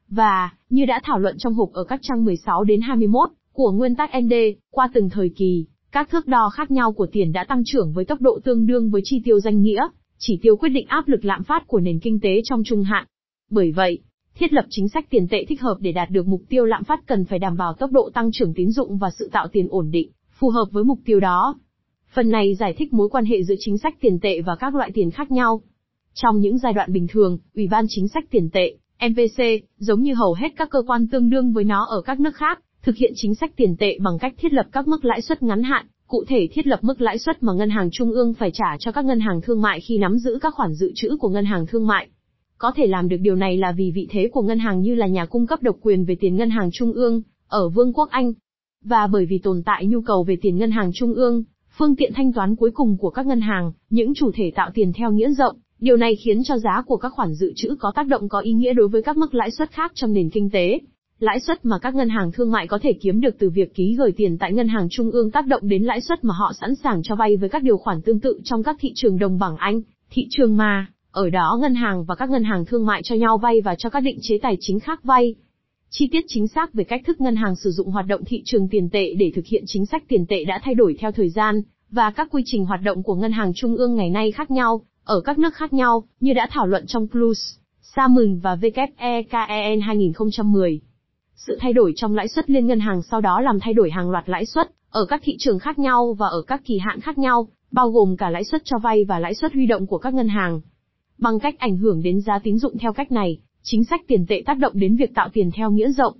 Và, như đã thảo luận trong hộp ở các trang mười sáu đến hai mươi mốt của nguyên tắc en đê, qua từng thời kỳ, các thước đo khác nhau của tiền đã tăng trưởng với tốc độ tương đương với chi tiêu danh nghĩa, chỉ tiêu quyết định áp lực lạm phát của nền kinh tế trong trung hạn. Bởi vậy, thiết lập chính sách tiền tệ thích hợp để đạt được mục tiêu lạm phát cần phải đảm bảo tốc độ tăng trưởng tín dụng và sự tạo tiền ổn định, phù hợp với mục tiêu đó. Phần này giải thích mối quan hệ giữa chính sách tiền tệ và các loại tiền khác nhau. Trong những giai đoạn bình thường, Ủy ban Chính sách Tiền tệ, em pê xê, giống như hầu hết các cơ quan tương đương với nó ở các nước khác, thực hiện chính sách tiền tệ bằng cách thiết lập các mức lãi suất ngắn hạn, cụ thể thiết lập mức lãi suất mà ngân hàng trung ương phải trả cho các ngân hàng thương mại khi nắm giữ các khoản dự trữ của ngân hàng thương mại. Có thể làm được điều này là vì vị thế của ngân hàng như là nhà cung cấp độc quyền về tiền ngân hàng trung ương ở Vương quốc Anh. Và bởi vì tồn tại nhu cầu về tiền ngân hàng trung ương, phương tiện thanh toán cuối cùng của các ngân hàng, những chủ thể tạo tiền theo nghĩa rộng, điều này khiến cho giá của các khoản dự trữ có tác động có ý nghĩa đối với các mức lãi suất khác trong nền kinh tế. Lãi suất mà các ngân hàng thương mại có thể kiếm được từ việc ký gửi tiền tại ngân hàng trung ương tác động đến lãi suất mà họ sẵn sàng cho vay với các điều khoản tương tự trong các thị trường đồng bảng Anh, thị trường mà ở đó ngân hàng và các ngân hàng thương mại cho nhau vay và cho các định chế tài chính khác vay. Chi tiết chính xác về cách thức ngân hàng sử dụng hoạt động thị trường tiền tệ để thực hiện chính sách tiền tệ đã thay đổi theo thời gian, và các quy trình hoạt động của ngân hàng trung ương ngày nay khác nhau, ở các nước khác nhau, như đã thảo luận trong Plus, Salmon và vê kép e ca e en hai không một không. Sự thay đổi trong lãi suất liên ngân hàng sau đó làm thay đổi hàng loạt lãi suất, ở các thị trường khác nhau và ở các kỳ hạn khác nhau, bao gồm cả lãi suất cho vay và lãi suất huy động của các ngân hàng. Bằng cách ảnh hưởng đến giá tín dụng theo cách này, chính sách tiền tệ tác động đến việc tạo tiền theo nghĩa rộng.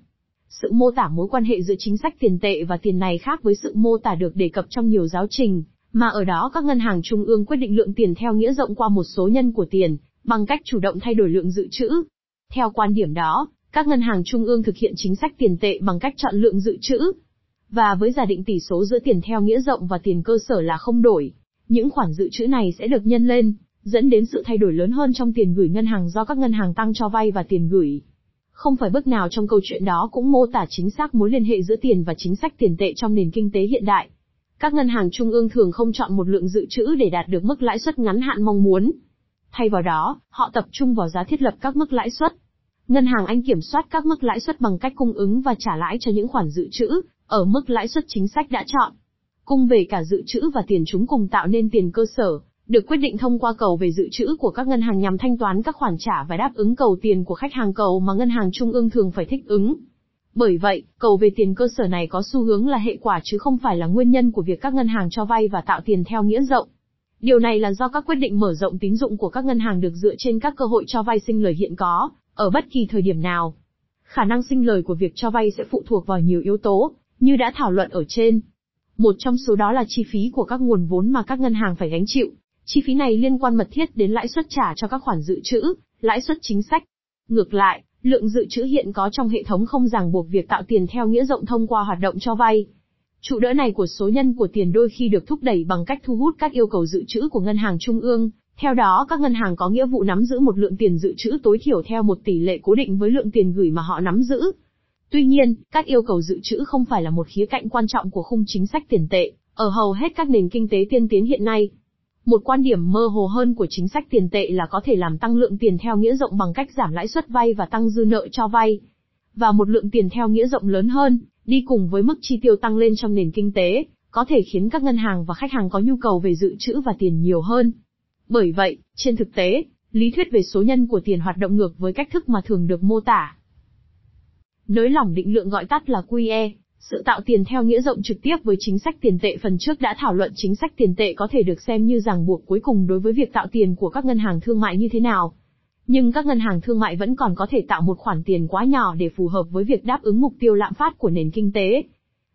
Sự mô tả mối quan hệ giữa chính sách tiền tệ và tiền này khác với sự mô tả được đề cập trong nhiều giáo trình, mà ở đó các ngân hàng trung ương quyết định lượng tiền theo nghĩa rộng qua một số nhân của tiền, bằng cách chủ động thay đổi lượng dự trữ. Theo quan điểm đó, các ngân hàng trung ương thực hiện chính sách tiền tệ bằng cách chọn lượng dự trữ. Và với giả định tỷ số giữa tiền theo nghĩa rộng và tiền cơ sở là không đổi, những khoản dự trữ này sẽ được nhân lên, dẫn đến sự thay đổi lớn hơn trong tiền gửi ngân hàng do các ngân hàng tăng cho vay và tiền gửi. Không phải bước nào trong câu chuyện đó cũng mô tả chính xác mối liên hệ giữa tiền và chính sách tiền tệ trong nền kinh tế hiện đại. Các ngân hàng trung ương thường không chọn một lượng dự trữ để đạt được mức lãi suất ngắn hạn mong muốn. Thay vào đó, họ tập trung vào giá thiết lập các mức lãi suất. Ngân hàng Anh kiểm soát các mức lãi suất bằng cách cung ứng và trả lãi cho những khoản dự trữ ở mức lãi suất chính sách đã chọn. Cung về cả dự trữ và tiền chúng cùng tạo nên tiền cơ sở, được quyết định thông qua cầu về dự trữ của các ngân hàng nhằm thanh toán các khoản trả và đáp ứng cầu tiền của khách hàng, cầu mà ngân hàng trung ương thường phải thích ứng. Bởi vậy, cầu về tiền cơ sở này có xu hướng là hệ quả chứ không phải là nguyên nhân của việc các ngân hàng cho vay và tạo tiền theo nghĩa rộng. Điều này là do các quyết định mở rộng tín dụng của các ngân hàng được dựa trên các cơ hội cho vay sinh lời hiện có, ở bất kỳ thời điểm nào. Khả năng sinh lời của việc cho vay sẽ phụ thuộc vào nhiều yếu tố, như đã thảo luận ở trên. Một trong số đó là chi phí của các nguồn vốn mà các ngân hàng phải gánh chịu. Chi phí này liên quan mật thiết đến lãi suất trả cho các khoản dự trữ, lãi suất chính sách. Ngược lại, lượng dự trữ hiện có trong hệ thống không ràng buộc việc tạo tiền theo nghĩa rộng thông qua hoạt động cho vay. Trụ đỡ này của số nhân của tiền đôi khi được thúc đẩy bằng cách thu hút các yêu cầu dự trữ của ngân hàng trung ương. Theo đó, các ngân hàng có nghĩa vụ nắm giữ một lượng tiền dự trữ tối thiểu theo một tỷ lệ cố định với lượng tiền gửi mà họ nắm giữ. Tuy nhiên, các yêu cầu dự trữ không phải là một khía cạnh quan trọng của khung chính sách tiền tệ ở hầu hết các nền kinh tế tiên tiến hiện nay. Một quan điểm mơ hồ hơn của chính sách tiền tệ là có thể làm tăng lượng tiền theo nghĩa rộng bằng cách giảm lãi suất vay và tăng dư nợ cho vay. Và một lượng tiền theo nghĩa rộng lớn hơn, đi cùng với mức chi tiêu tăng lên trong nền kinh tế, có thể khiến các ngân hàng và khách hàng có nhu cầu về dự trữ và tiền nhiều hơn. Bởi vậy, trên thực tế, lý thuyết về số nhân của tiền hoạt động ngược với cách thức mà thường được mô tả. Nới lỏng định lượng gọi tắt là quy e, sự tạo tiền theo nghĩa rộng trực tiếp với chính sách tiền tệ phần trước đã thảo luận chính sách tiền tệ có thể được xem như ràng buộc cuối cùng đối với việc tạo tiền của các ngân hàng thương mại như thế nào. Nhưng các ngân hàng thương mại vẫn còn có thể tạo một khoản tiền quá nhỏ để phù hợp với việc đáp ứng mục tiêu lạm phát của nền kinh tế.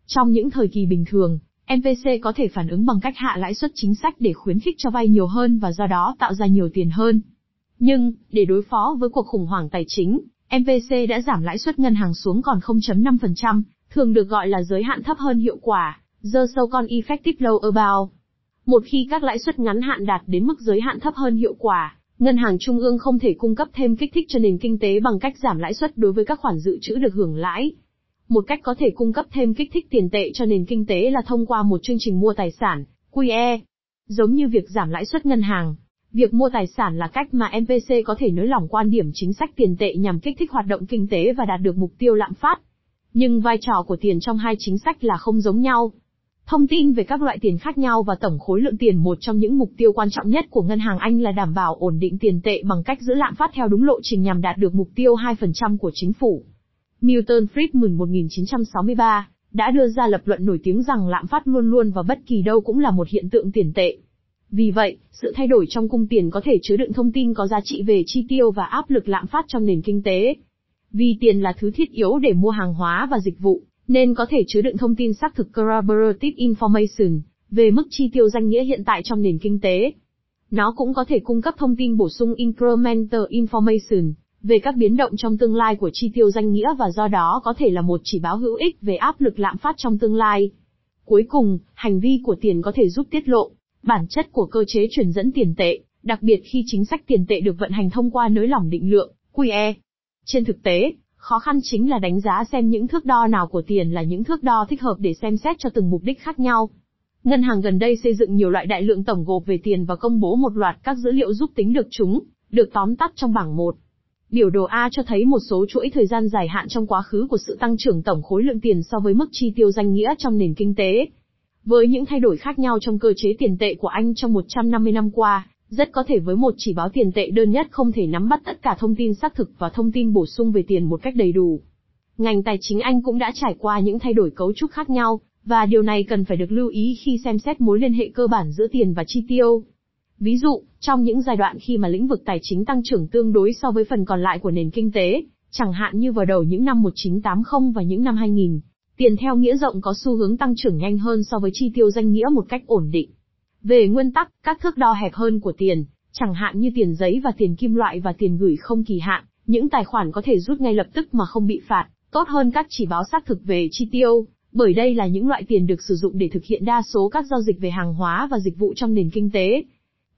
Trong những thời kỳ bình thường, em pê xê có thể phản ứng bằng cách hạ lãi suất chính sách để khuyến khích cho vay nhiều hơn và do đó tạo ra nhiều tiền hơn. Nhưng, để đối phó với cuộc khủng hoảng tài chính, em pê xê đã giảm lãi suất ngân hàng xuống còn không phẩy năm phần trăm, thường được gọi là giới hạn thấp hơn hiệu quả, the so-called effective lower bound. Một khi các lãi suất ngắn hạn đạt đến mức giới hạn thấp hơn hiệu quả, ngân hàng trung ương không thể cung cấp thêm kích thích cho nền kinh tế bằng cách giảm lãi suất đối với các khoản dự trữ được hưởng lãi. Một cách có thể cung cấp thêm kích thích tiền tệ cho nền kinh tế là thông qua một chương trình mua tài sản, quy e. Giống như việc giảm lãi suất ngân hàng, việc mua tài sản là cách mà em pê xê có thể nới lỏng quan điểm chính sách tiền tệ nhằm kích thích hoạt động kinh tế và đạt được mục tiêu lạm phát. Nhưng vai trò của tiền trong hai chính sách là không giống nhau. Thông tin về các loại tiền khác nhau và tổng khối lượng tiền một trong những mục tiêu quan trọng nhất của ngân hàng Anh là đảm bảo ổn định tiền tệ bằng cách giữ lạm phát theo đúng lộ trình nhằm đạt được mục tiêu hai phần trăm của chính phủ. Milton Friedman một nghìn chín trăm sáu mươi ba đã đưa ra lập luận nổi tiếng rằng lạm phát luôn luôn và bất kỳ đâu cũng là một hiện tượng tiền tệ. Vì vậy, sự thay đổi trong cung tiền có thể chứa đựng thông tin có giá trị về chi tiêu và áp lực lạm phát trong nền kinh tế. Vì tiền là thứ thiết yếu để mua hàng hóa và dịch vụ, nên có thể chứa đựng thông tin xác thực corroborative information về mức chi tiêu danh nghĩa hiện tại trong nền kinh tế. Nó cũng có thể cung cấp thông tin bổ sung incremental information về các biến động trong tương lai của chi tiêu danh nghĩa và do đó có thể là một chỉ báo hữu ích về áp lực lạm phát trong tương lai. Cuối cùng, hành vi của tiền có thể giúp tiết lộ bản chất của cơ chế truyền dẫn tiền tệ, đặc biệt khi chính sách tiền tệ được vận hành thông qua nới lỏng định lượng, quy e. Trên thực tế, khó khăn chính là đánh giá xem những thước đo nào của tiền là những thước đo thích hợp để xem xét cho từng mục đích khác nhau. Ngân hàng gần đây xây dựng nhiều loại đại lượng tổng gộp về tiền và công bố một loạt các dữ liệu giúp tính được chúng, được tóm tắt trong bảng một. Biểu đồ A cho thấy một số chuỗi thời gian dài hạn trong quá khứ của sự tăng trưởng tổng khối lượng tiền so với mức chi tiêu danh nghĩa trong nền kinh tế. Với những thay đổi khác nhau trong cơ chế tiền tệ của Anh trong một trăm năm mươi năm qua, rất có thể với một chỉ báo tiền tệ đơn nhất không thể nắm bắt tất cả thông tin xác thực và thông tin bổ sung về tiền một cách đầy đủ. Ngành tài chính Anh cũng đã trải qua những thay đổi cấu trúc khác nhau, và điều này cần phải được lưu ý khi xem xét mối liên hệ cơ bản giữa tiền và chi tiêu. Ví dụ, trong những giai đoạn khi mà lĩnh vực tài chính tăng trưởng tương đối so với phần còn lại của nền kinh tế, chẳng hạn như vào đầu những năm một nghìn chín trăm tám mươi và những năm hai nghìn, tiền theo nghĩa rộng có xu hướng tăng trưởng nhanh hơn so với chi tiêu danh nghĩa một cách ổn định. Về nguyên tắc, các thước đo hẹp hơn của tiền, chẳng hạn như tiền giấy và tiền kim loại và tiền gửi không kỳ hạn, những tài khoản có thể rút ngay lập tức mà không bị phạt, tốt hơn các chỉ báo xác thực về chi tiêu, bởi đây là những loại tiền được sử dụng để thực hiện đa số các giao dịch về hàng hóa và dịch vụ trong nền kinh tế.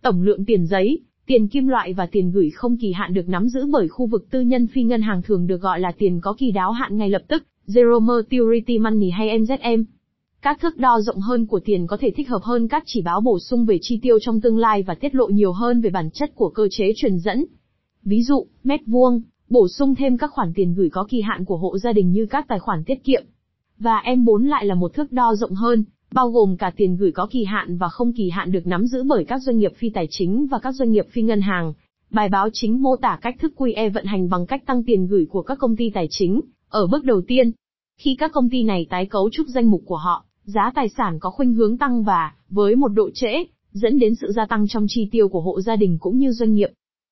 Tổng lượng tiền giấy, tiền kim loại và tiền gửi không kỳ hạn được nắm giữ bởi khu vực tư nhân phi ngân hàng thường được gọi là tiền có kỳ đáo hạn ngay lập tức, Zero Maturity Money hay em dét em. Các thước đo rộng hơn của tiền có thể thích hợp hơn các chỉ báo bổ sung về chi tiêu trong tương lai và tiết lộ nhiều hơn về bản chất của cơ chế truyền dẫn. Ví dụ, mét vuông, bổ sung thêm các khoản tiền gửi có kỳ hạn của hộ gia đình như các tài khoản tiết kiệm. Và em bốn lại là một thước đo rộng hơn, bao gồm cả tiền gửi có kỳ hạn và không kỳ hạn được nắm giữ bởi các doanh nghiệp phi tài chính và các doanh nghiệp phi ngân hàng. Bài báo chính mô tả cách thức quy e vận hành bằng cách tăng tiền gửi của các công ty tài chính. Ở bước đầu tiên, khi các công ty này tái cấu trúc danh mục của họ, giá tài sản có khuynh hướng tăng và, với một độ trễ, dẫn đến sự gia tăng trong chi tiêu của hộ gia đình cũng như doanh nghiệp.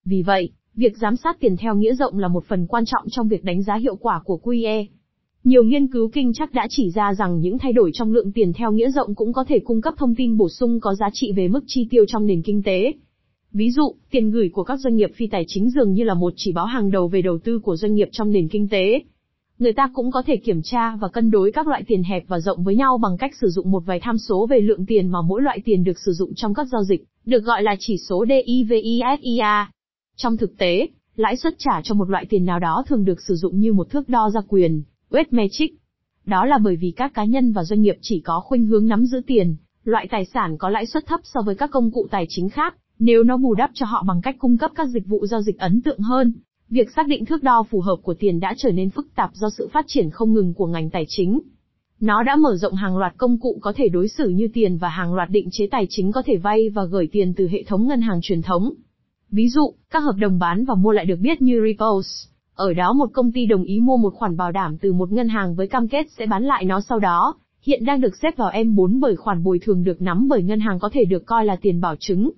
Vì vậy, việc giám sát tiền theo nghĩa rộng là một phần quan trọng trong việc đánh giá hiệu quả của quy e. Nhiều nghiên cứu kinh chắc đã chỉ ra rằng những thay đổi trong lượng tiền theo nghĩa rộng cũng có thể cung cấp thông tin bổ sung có giá trị về mức chi tiêu trong nền kinh tế. Ví dụ, tiền gửi của các doanh nghiệp phi tài chính dường như là một chỉ báo hàng đầu về đầu tư của doanh nghiệp trong nền kinh tế. Người ta cũng có thể kiểm tra và cân đối các loại tiền hẹp và rộng với nhau bằng cách sử dụng một vài tham số về lượng tiền mà mỗi loại tiền được sử dụng trong các giao dịch, được gọi là chỉ số DIVISIA. Trong thực tế, lãi suất trả cho một loại tiền nào đó thường được sử dụng như một thước đo gia quyền, weighted metric. Đó là bởi vì các cá nhân và doanh nghiệp chỉ có khuynh hướng nắm giữ tiền, loại tài sản có lãi suất thấp so với các công cụ tài chính khác, nếu nó bù đắp cho họ bằng cách cung cấp các dịch vụ giao dịch ấn tượng hơn. Việc xác định thước đo phù hợp của tiền đã trở nên phức tạp do sự phát triển không ngừng của ngành tài chính. Nó đã mở rộng hàng loạt công cụ có thể đối xử như tiền và hàng loạt định chế tài chính có thể vay và gửi tiền từ hệ thống ngân hàng truyền thống. Ví dụ, các hợp đồng bán và mua lại được biết như repos. Ở đó một công ty đồng ý mua một khoản bảo đảm từ một ngân hàng với cam kết sẽ bán lại nó sau đó, hiện đang được xếp vào em bốn bởi khoản bồi thường được nắm bởi ngân hàng có thể được coi là tiền bảo chứng.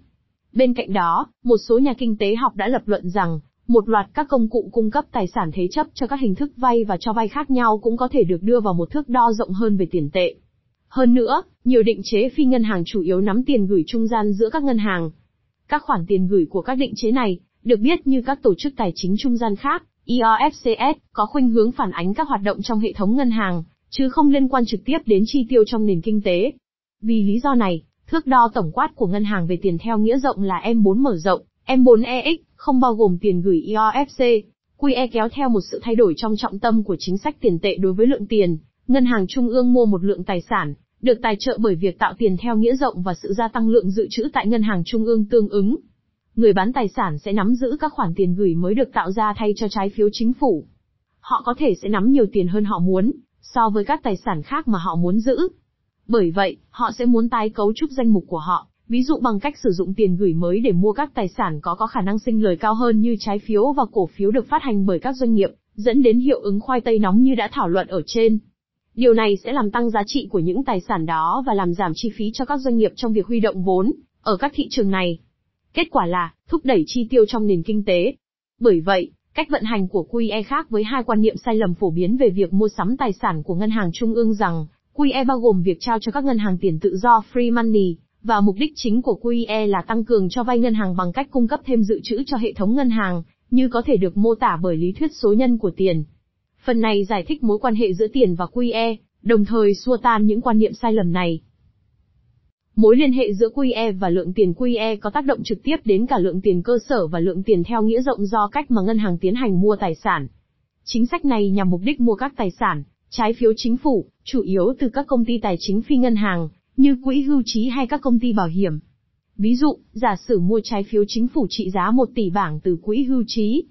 Bên cạnh đó, một số nhà kinh tế học đã lập luận rằng, một loạt các công cụ cung cấp tài sản thế chấp cho các hình thức vay và cho vay khác nhau cũng có thể được đưa vào một thước đo rộng hơn về tiền tệ. Hơn nữa, nhiều định chế phi ngân hàng chủ yếu nắm tiền gửi trung gian giữa các ngân hàng. Các khoản tiền gửi của các định chế này, được biết như các tổ chức tài chính trung gian khác, I O F Cs, có khuynh hướng phản ánh các hoạt động trong hệ thống ngân hàng, chứ không liên quan trực tiếp đến chi tiêu trong nền kinh tế. Vì lý do này, thước đo tổng quát của ngân hàng về tiền theo nghĩa rộng là em bốn mở rộng, em bốn E X, không bao gồm tiền gửi I O F C, quy e kéo theo một sự thay đổi trong trọng tâm của chính sách tiền tệ đối với lượng tiền, ngân hàng trung ương mua một lượng tài sản, được tài trợ bởi việc tạo tiền theo nghĩa rộng và sự gia tăng lượng dự trữ tại ngân hàng trung ương tương ứng. Người bán tài sản sẽ nắm giữ các khoản tiền gửi mới được tạo ra thay cho trái phiếu chính phủ. Họ có thể sẽ nắm nhiều tiền hơn họ muốn, so với các tài sản khác mà họ muốn giữ. Bởi vậy, họ sẽ muốn tái cấu trúc danh mục của họ, ví dụ bằng cách sử dụng tiền gửi mới để mua các tài sản có có khả năng sinh lời cao hơn như trái phiếu và cổ phiếu được phát hành bởi các doanh nghiệp, dẫn đến hiệu ứng khoai tây nóng như đã thảo luận ở trên. Điều này sẽ làm tăng giá trị của những tài sản đó và làm giảm chi phí cho các doanh nghiệp trong việc huy động vốn ở các thị trường này. Kết quả là thúc đẩy chi tiêu trong nền kinh tế. Bởi vậy, cách vận hành của quy e khác với hai quan niệm sai lầm phổ biến về việc mua sắm tài sản của ngân hàng trung ương rằng quy e bao gồm việc trao cho các ngân hàng tiền tự do free money, và mục đích chính của quy e là tăng cường cho vay ngân hàng bằng cách cung cấp thêm dự trữ cho hệ thống ngân hàng, như có thể được mô tả bởi lý thuyết số nhân của tiền. Phần này giải thích mối quan hệ giữa tiền và quy e, đồng thời xua tan những quan niệm sai lầm này. Mối liên hệ giữa quy e và lượng tiền quy e có tác động trực tiếp đến cả lượng tiền cơ sở và lượng tiền theo nghĩa rộng do cách mà ngân hàng tiến hành mua tài sản. Chính sách này nhằm mục đích mua các tài sản, trái phiếu chính phủ, chủ yếu từ các công ty tài chính phi ngân hàng, như quỹ hưu trí hay các công ty bảo hiểm. Ví dụ, giả sử mua trái phiếu chính phủ trị giá một tỷ bảng từ quỹ hưu trí.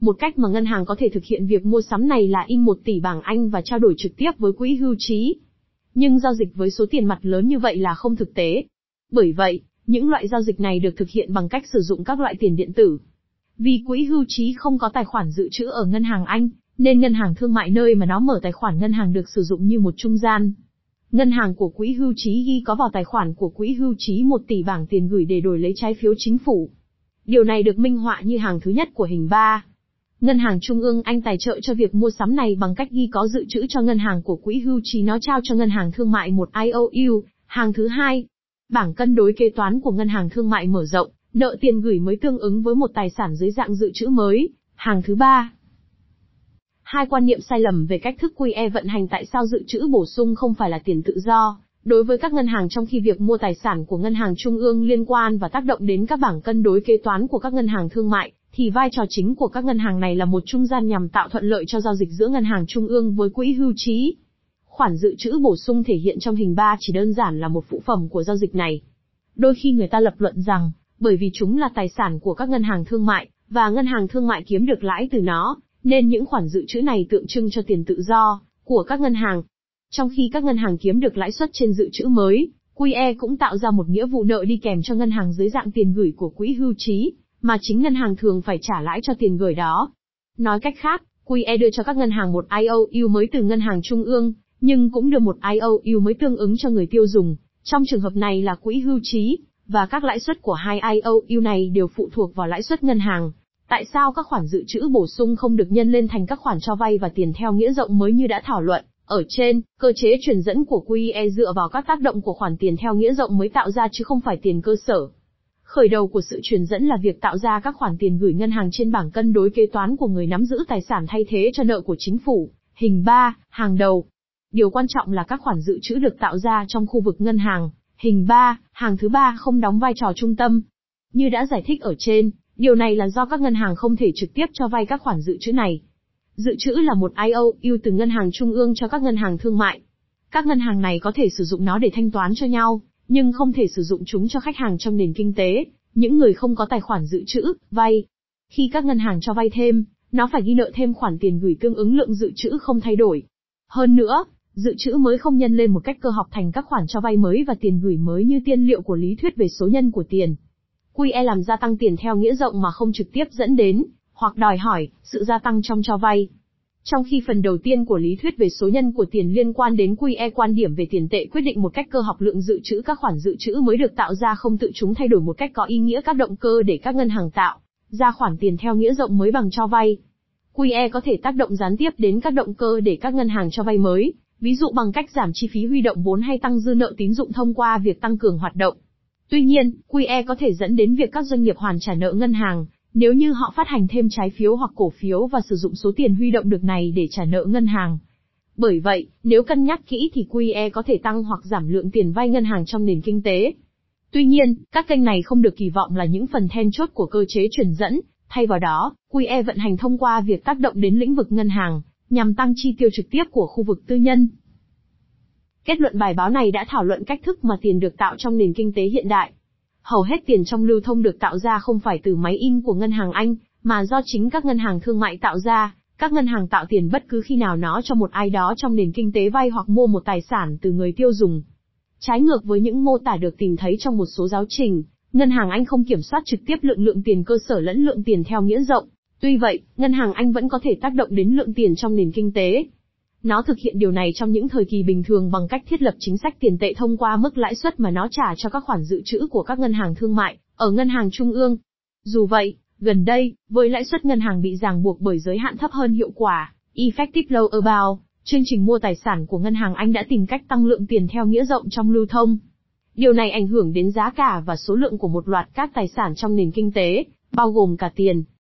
Một cách mà ngân hàng có thể thực hiện việc mua sắm này là in một tỷ bảng Anh và trao đổi trực tiếp với quỹ hưu trí. Nhưng giao dịch với số tiền mặt lớn như vậy là không thực tế. Bởi vậy, những loại giao dịch này được thực hiện bằng cách sử dụng các loại tiền điện tử. Vì quỹ hưu trí không có tài khoản dự trữ ở ngân hàng Anh, nên ngân hàng thương mại nơi mà nó mở tài khoản ngân hàng được sử dụng như một trung gian. Ngân hàng của quỹ hưu trí ghi có vào tài khoản của quỹ hưu trí một tỷ bảng tiền gửi để đổi lấy trái phiếu chính phủ. Điều này được minh họa như hàng thứ nhất của hình ba. Ngân hàng Trung ương Anh tài trợ cho việc mua sắm này bằng cách ghi có dự trữ cho ngân hàng của quỹ hưu trí nó trao cho ngân hàng thương mại một I O U, hàng thứ hai. Bảng cân đối kế toán của ngân hàng thương mại mở rộng, nợ tiền gửi mới tương ứng với một tài sản dưới dạng dự trữ mới, hàng thứ ba. Hai quan niệm sai lầm về cách thức quy e vận hành tại sao dự trữ bổ sung không phải là tiền tự do, đối với các ngân hàng trong khi việc mua tài sản của ngân hàng trung ương liên quan và tác động đến các bảng cân đối kế toán của các ngân hàng thương mại, thì vai trò chính của các ngân hàng này là một trung gian nhằm tạo thuận lợi cho giao dịch giữa ngân hàng trung ương với quỹ hưu trí. Khoản dự trữ bổ sung thể hiện trong hình ba chỉ đơn giản là một phụ phẩm của giao dịch này. Đôi khi người ta lập luận rằng, bởi vì chúng là tài sản của các ngân hàng thương mại, và ngân hàng thương mại kiếm được lãi từ nó, nên những khoản dự trữ này tượng trưng cho tiền tự do của các ngân hàng. Trong khi các ngân hàng kiếm được lãi suất trên dự trữ mới, quy e cũng tạo ra một nghĩa vụ nợ đi kèm cho ngân hàng dưới dạng tiền gửi của quỹ hưu trí, mà chính ngân hàng thường phải trả lãi cho tiền gửi đó. Nói cách khác, quy e đưa cho các ngân hàng một I O U mới từ ngân hàng trung ương, nhưng cũng đưa một I O U mới tương ứng cho người tiêu dùng, trong trường hợp này là quỹ hưu trí, và các lãi suất của hai I O U này đều phụ thuộc vào lãi suất ngân hàng. Tại sao các khoản dự trữ bổ sung không được nhân lên thành các khoản cho vay và tiền theo nghĩa rộng mới như đã thảo luận ở trên? Cơ chế truyền dẫn của quy e dựa vào các tác động của khoản tiền theo nghĩa rộng mới tạo ra chứ không phải tiền cơ sở. Khởi đầu của sự truyền dẫn là việc tạo ra các khoản tiền gửi ngân hàng trên bảng cân đối kế toán của người nắm giữ tài sản thay thế cho nợ của chính phủ, hình ba, hàng đầu. Điều quan trọng là các khoản dự trữ được tạo ra trong khu vực ngân hàng, hình ba, hàng thứ ba không đóng vai trò trung tâm. Như đã giải thích ở trên, điều này là do các ngân hàng không thể trực tiếp cho vay các khoản dự trữ này. Dự trữ là một I O U từ ngân hàng trung ương cho các ngân hàng thương mại. Các ngân hàng này có thể sử dụng nó để thanh toán cho nhau, nhưng không thể sử dụng chúng cho khách hàng trong nền kinh tế, những người không có tài khoản dự trữ, vay. Khi các ngân hàng cho vay thêm, nó phải ghi nợ thêm khoản tiền gửi tương ứng lượng dự trữ không thay đổi. Hơn nữa, Dự trữ mới không nhân lên một cách cơ học thành các khoản cho vay mới và tiền gửi mới như tiên liệu của lý thuyết về số nhân của tiền. quy e làm gia tăng tiền theo nghĩa rộng mà không trực tiếp dẫn đến, hoặc đòi hỏi, sự gia tăng trong cho vay. Trong khi phần đầu tiên của lý thuyết về số nhân của tiền liên quan đến quy e, quan điểm về tiền tệ quyết định một cách cơ học lượng dự trữ các khoản dự trữ mới được tạo ra không tự chúng thay đổi một cách có ý nghĩa các động cơ để các ngân hàng tạo ra khoản tiền theo nghĩa rộng mới bằng cho vay. quy e có thể tác động gián tiếp đến các động cơ để các ngân hàng cho vay mới, ví dụ bằng cách giảm chi phí huy động vốn hay tăng dư nợ tín dụng thông qua việc tăng cường hoạt động. Tuy nhiên, quy e có thể dẫn đến việc các doanh nghiệp hoàn trả nợ ngân hàng, nếu như họ phát hành thêm trái phiếu hoặc cổ phiếu và sử dụng số tiền huy động được này để trả nợ ngân hàng. Bởi vậy, nếu cân nhắc kỹ thì quy e có thể tăng hoặc giảm lượng tiền vay ngân hàng trong nền kinh tế. Tuy nhiên, các kênh này không được kỳ vọng là những phần then chốt của cơ chế truyền dẫn, thay vào đó, quy e vận hành thông qua việc tác động đến lĩnh vực ngân hàng, nhằm tăng chi tiêu trực tiếp của khu vực tư nhân. Kết luận bài báo này đã thảo luận cách thức mà tiền được tạo trong nền kinh tế hiện đại. Hầu hết tiền trong lưu thông được tạo ra không phải từ máy in của ngân hàng Anh, mà do chính các ngân hàng thương mại tạo ra. Các ngân hàng tạo tiền bất cứ khi nào nó cho một ai đó trong nền kinh tế vay hoặc mua một tài sản từ người tiêu dùng. Trái ngược với những mô tả được tìm thấy trong một số giáo trình, ngân hàng Anh không kiểm soát trực tiếp lượng lượng tiền cơ sở lẫn lượng tiền theo nghĩa rộng. Tuy vậy, ngân hàng Anh vẫn có thể tác động đến lượng tiền trong nền kinh tế. Nó thực hiện điều này trong những thời kỳ bình thường bằng cách thiết lập chính sách tiền tệ thông qua mức lãi suất mà nó trả cho các khoản dự trữ của các ngân hàng thương mại ở ngân hàng trung ương. Dù vậy, gần đây, với lãi suất ngân hàng bị ràng buộc bởi giới hạn thấp hơn hiệu quả, effective lower bound, chương trình mua tài sản của ngân hàng Anh đã tìm cách tăng lượng tiền theo nghĩa rộng trong lưu thông. Điều này ảnh hưởng đến giá cả và số lượng của một loạt các tài sản trong nền kinh tế, bao gồm cả tiền,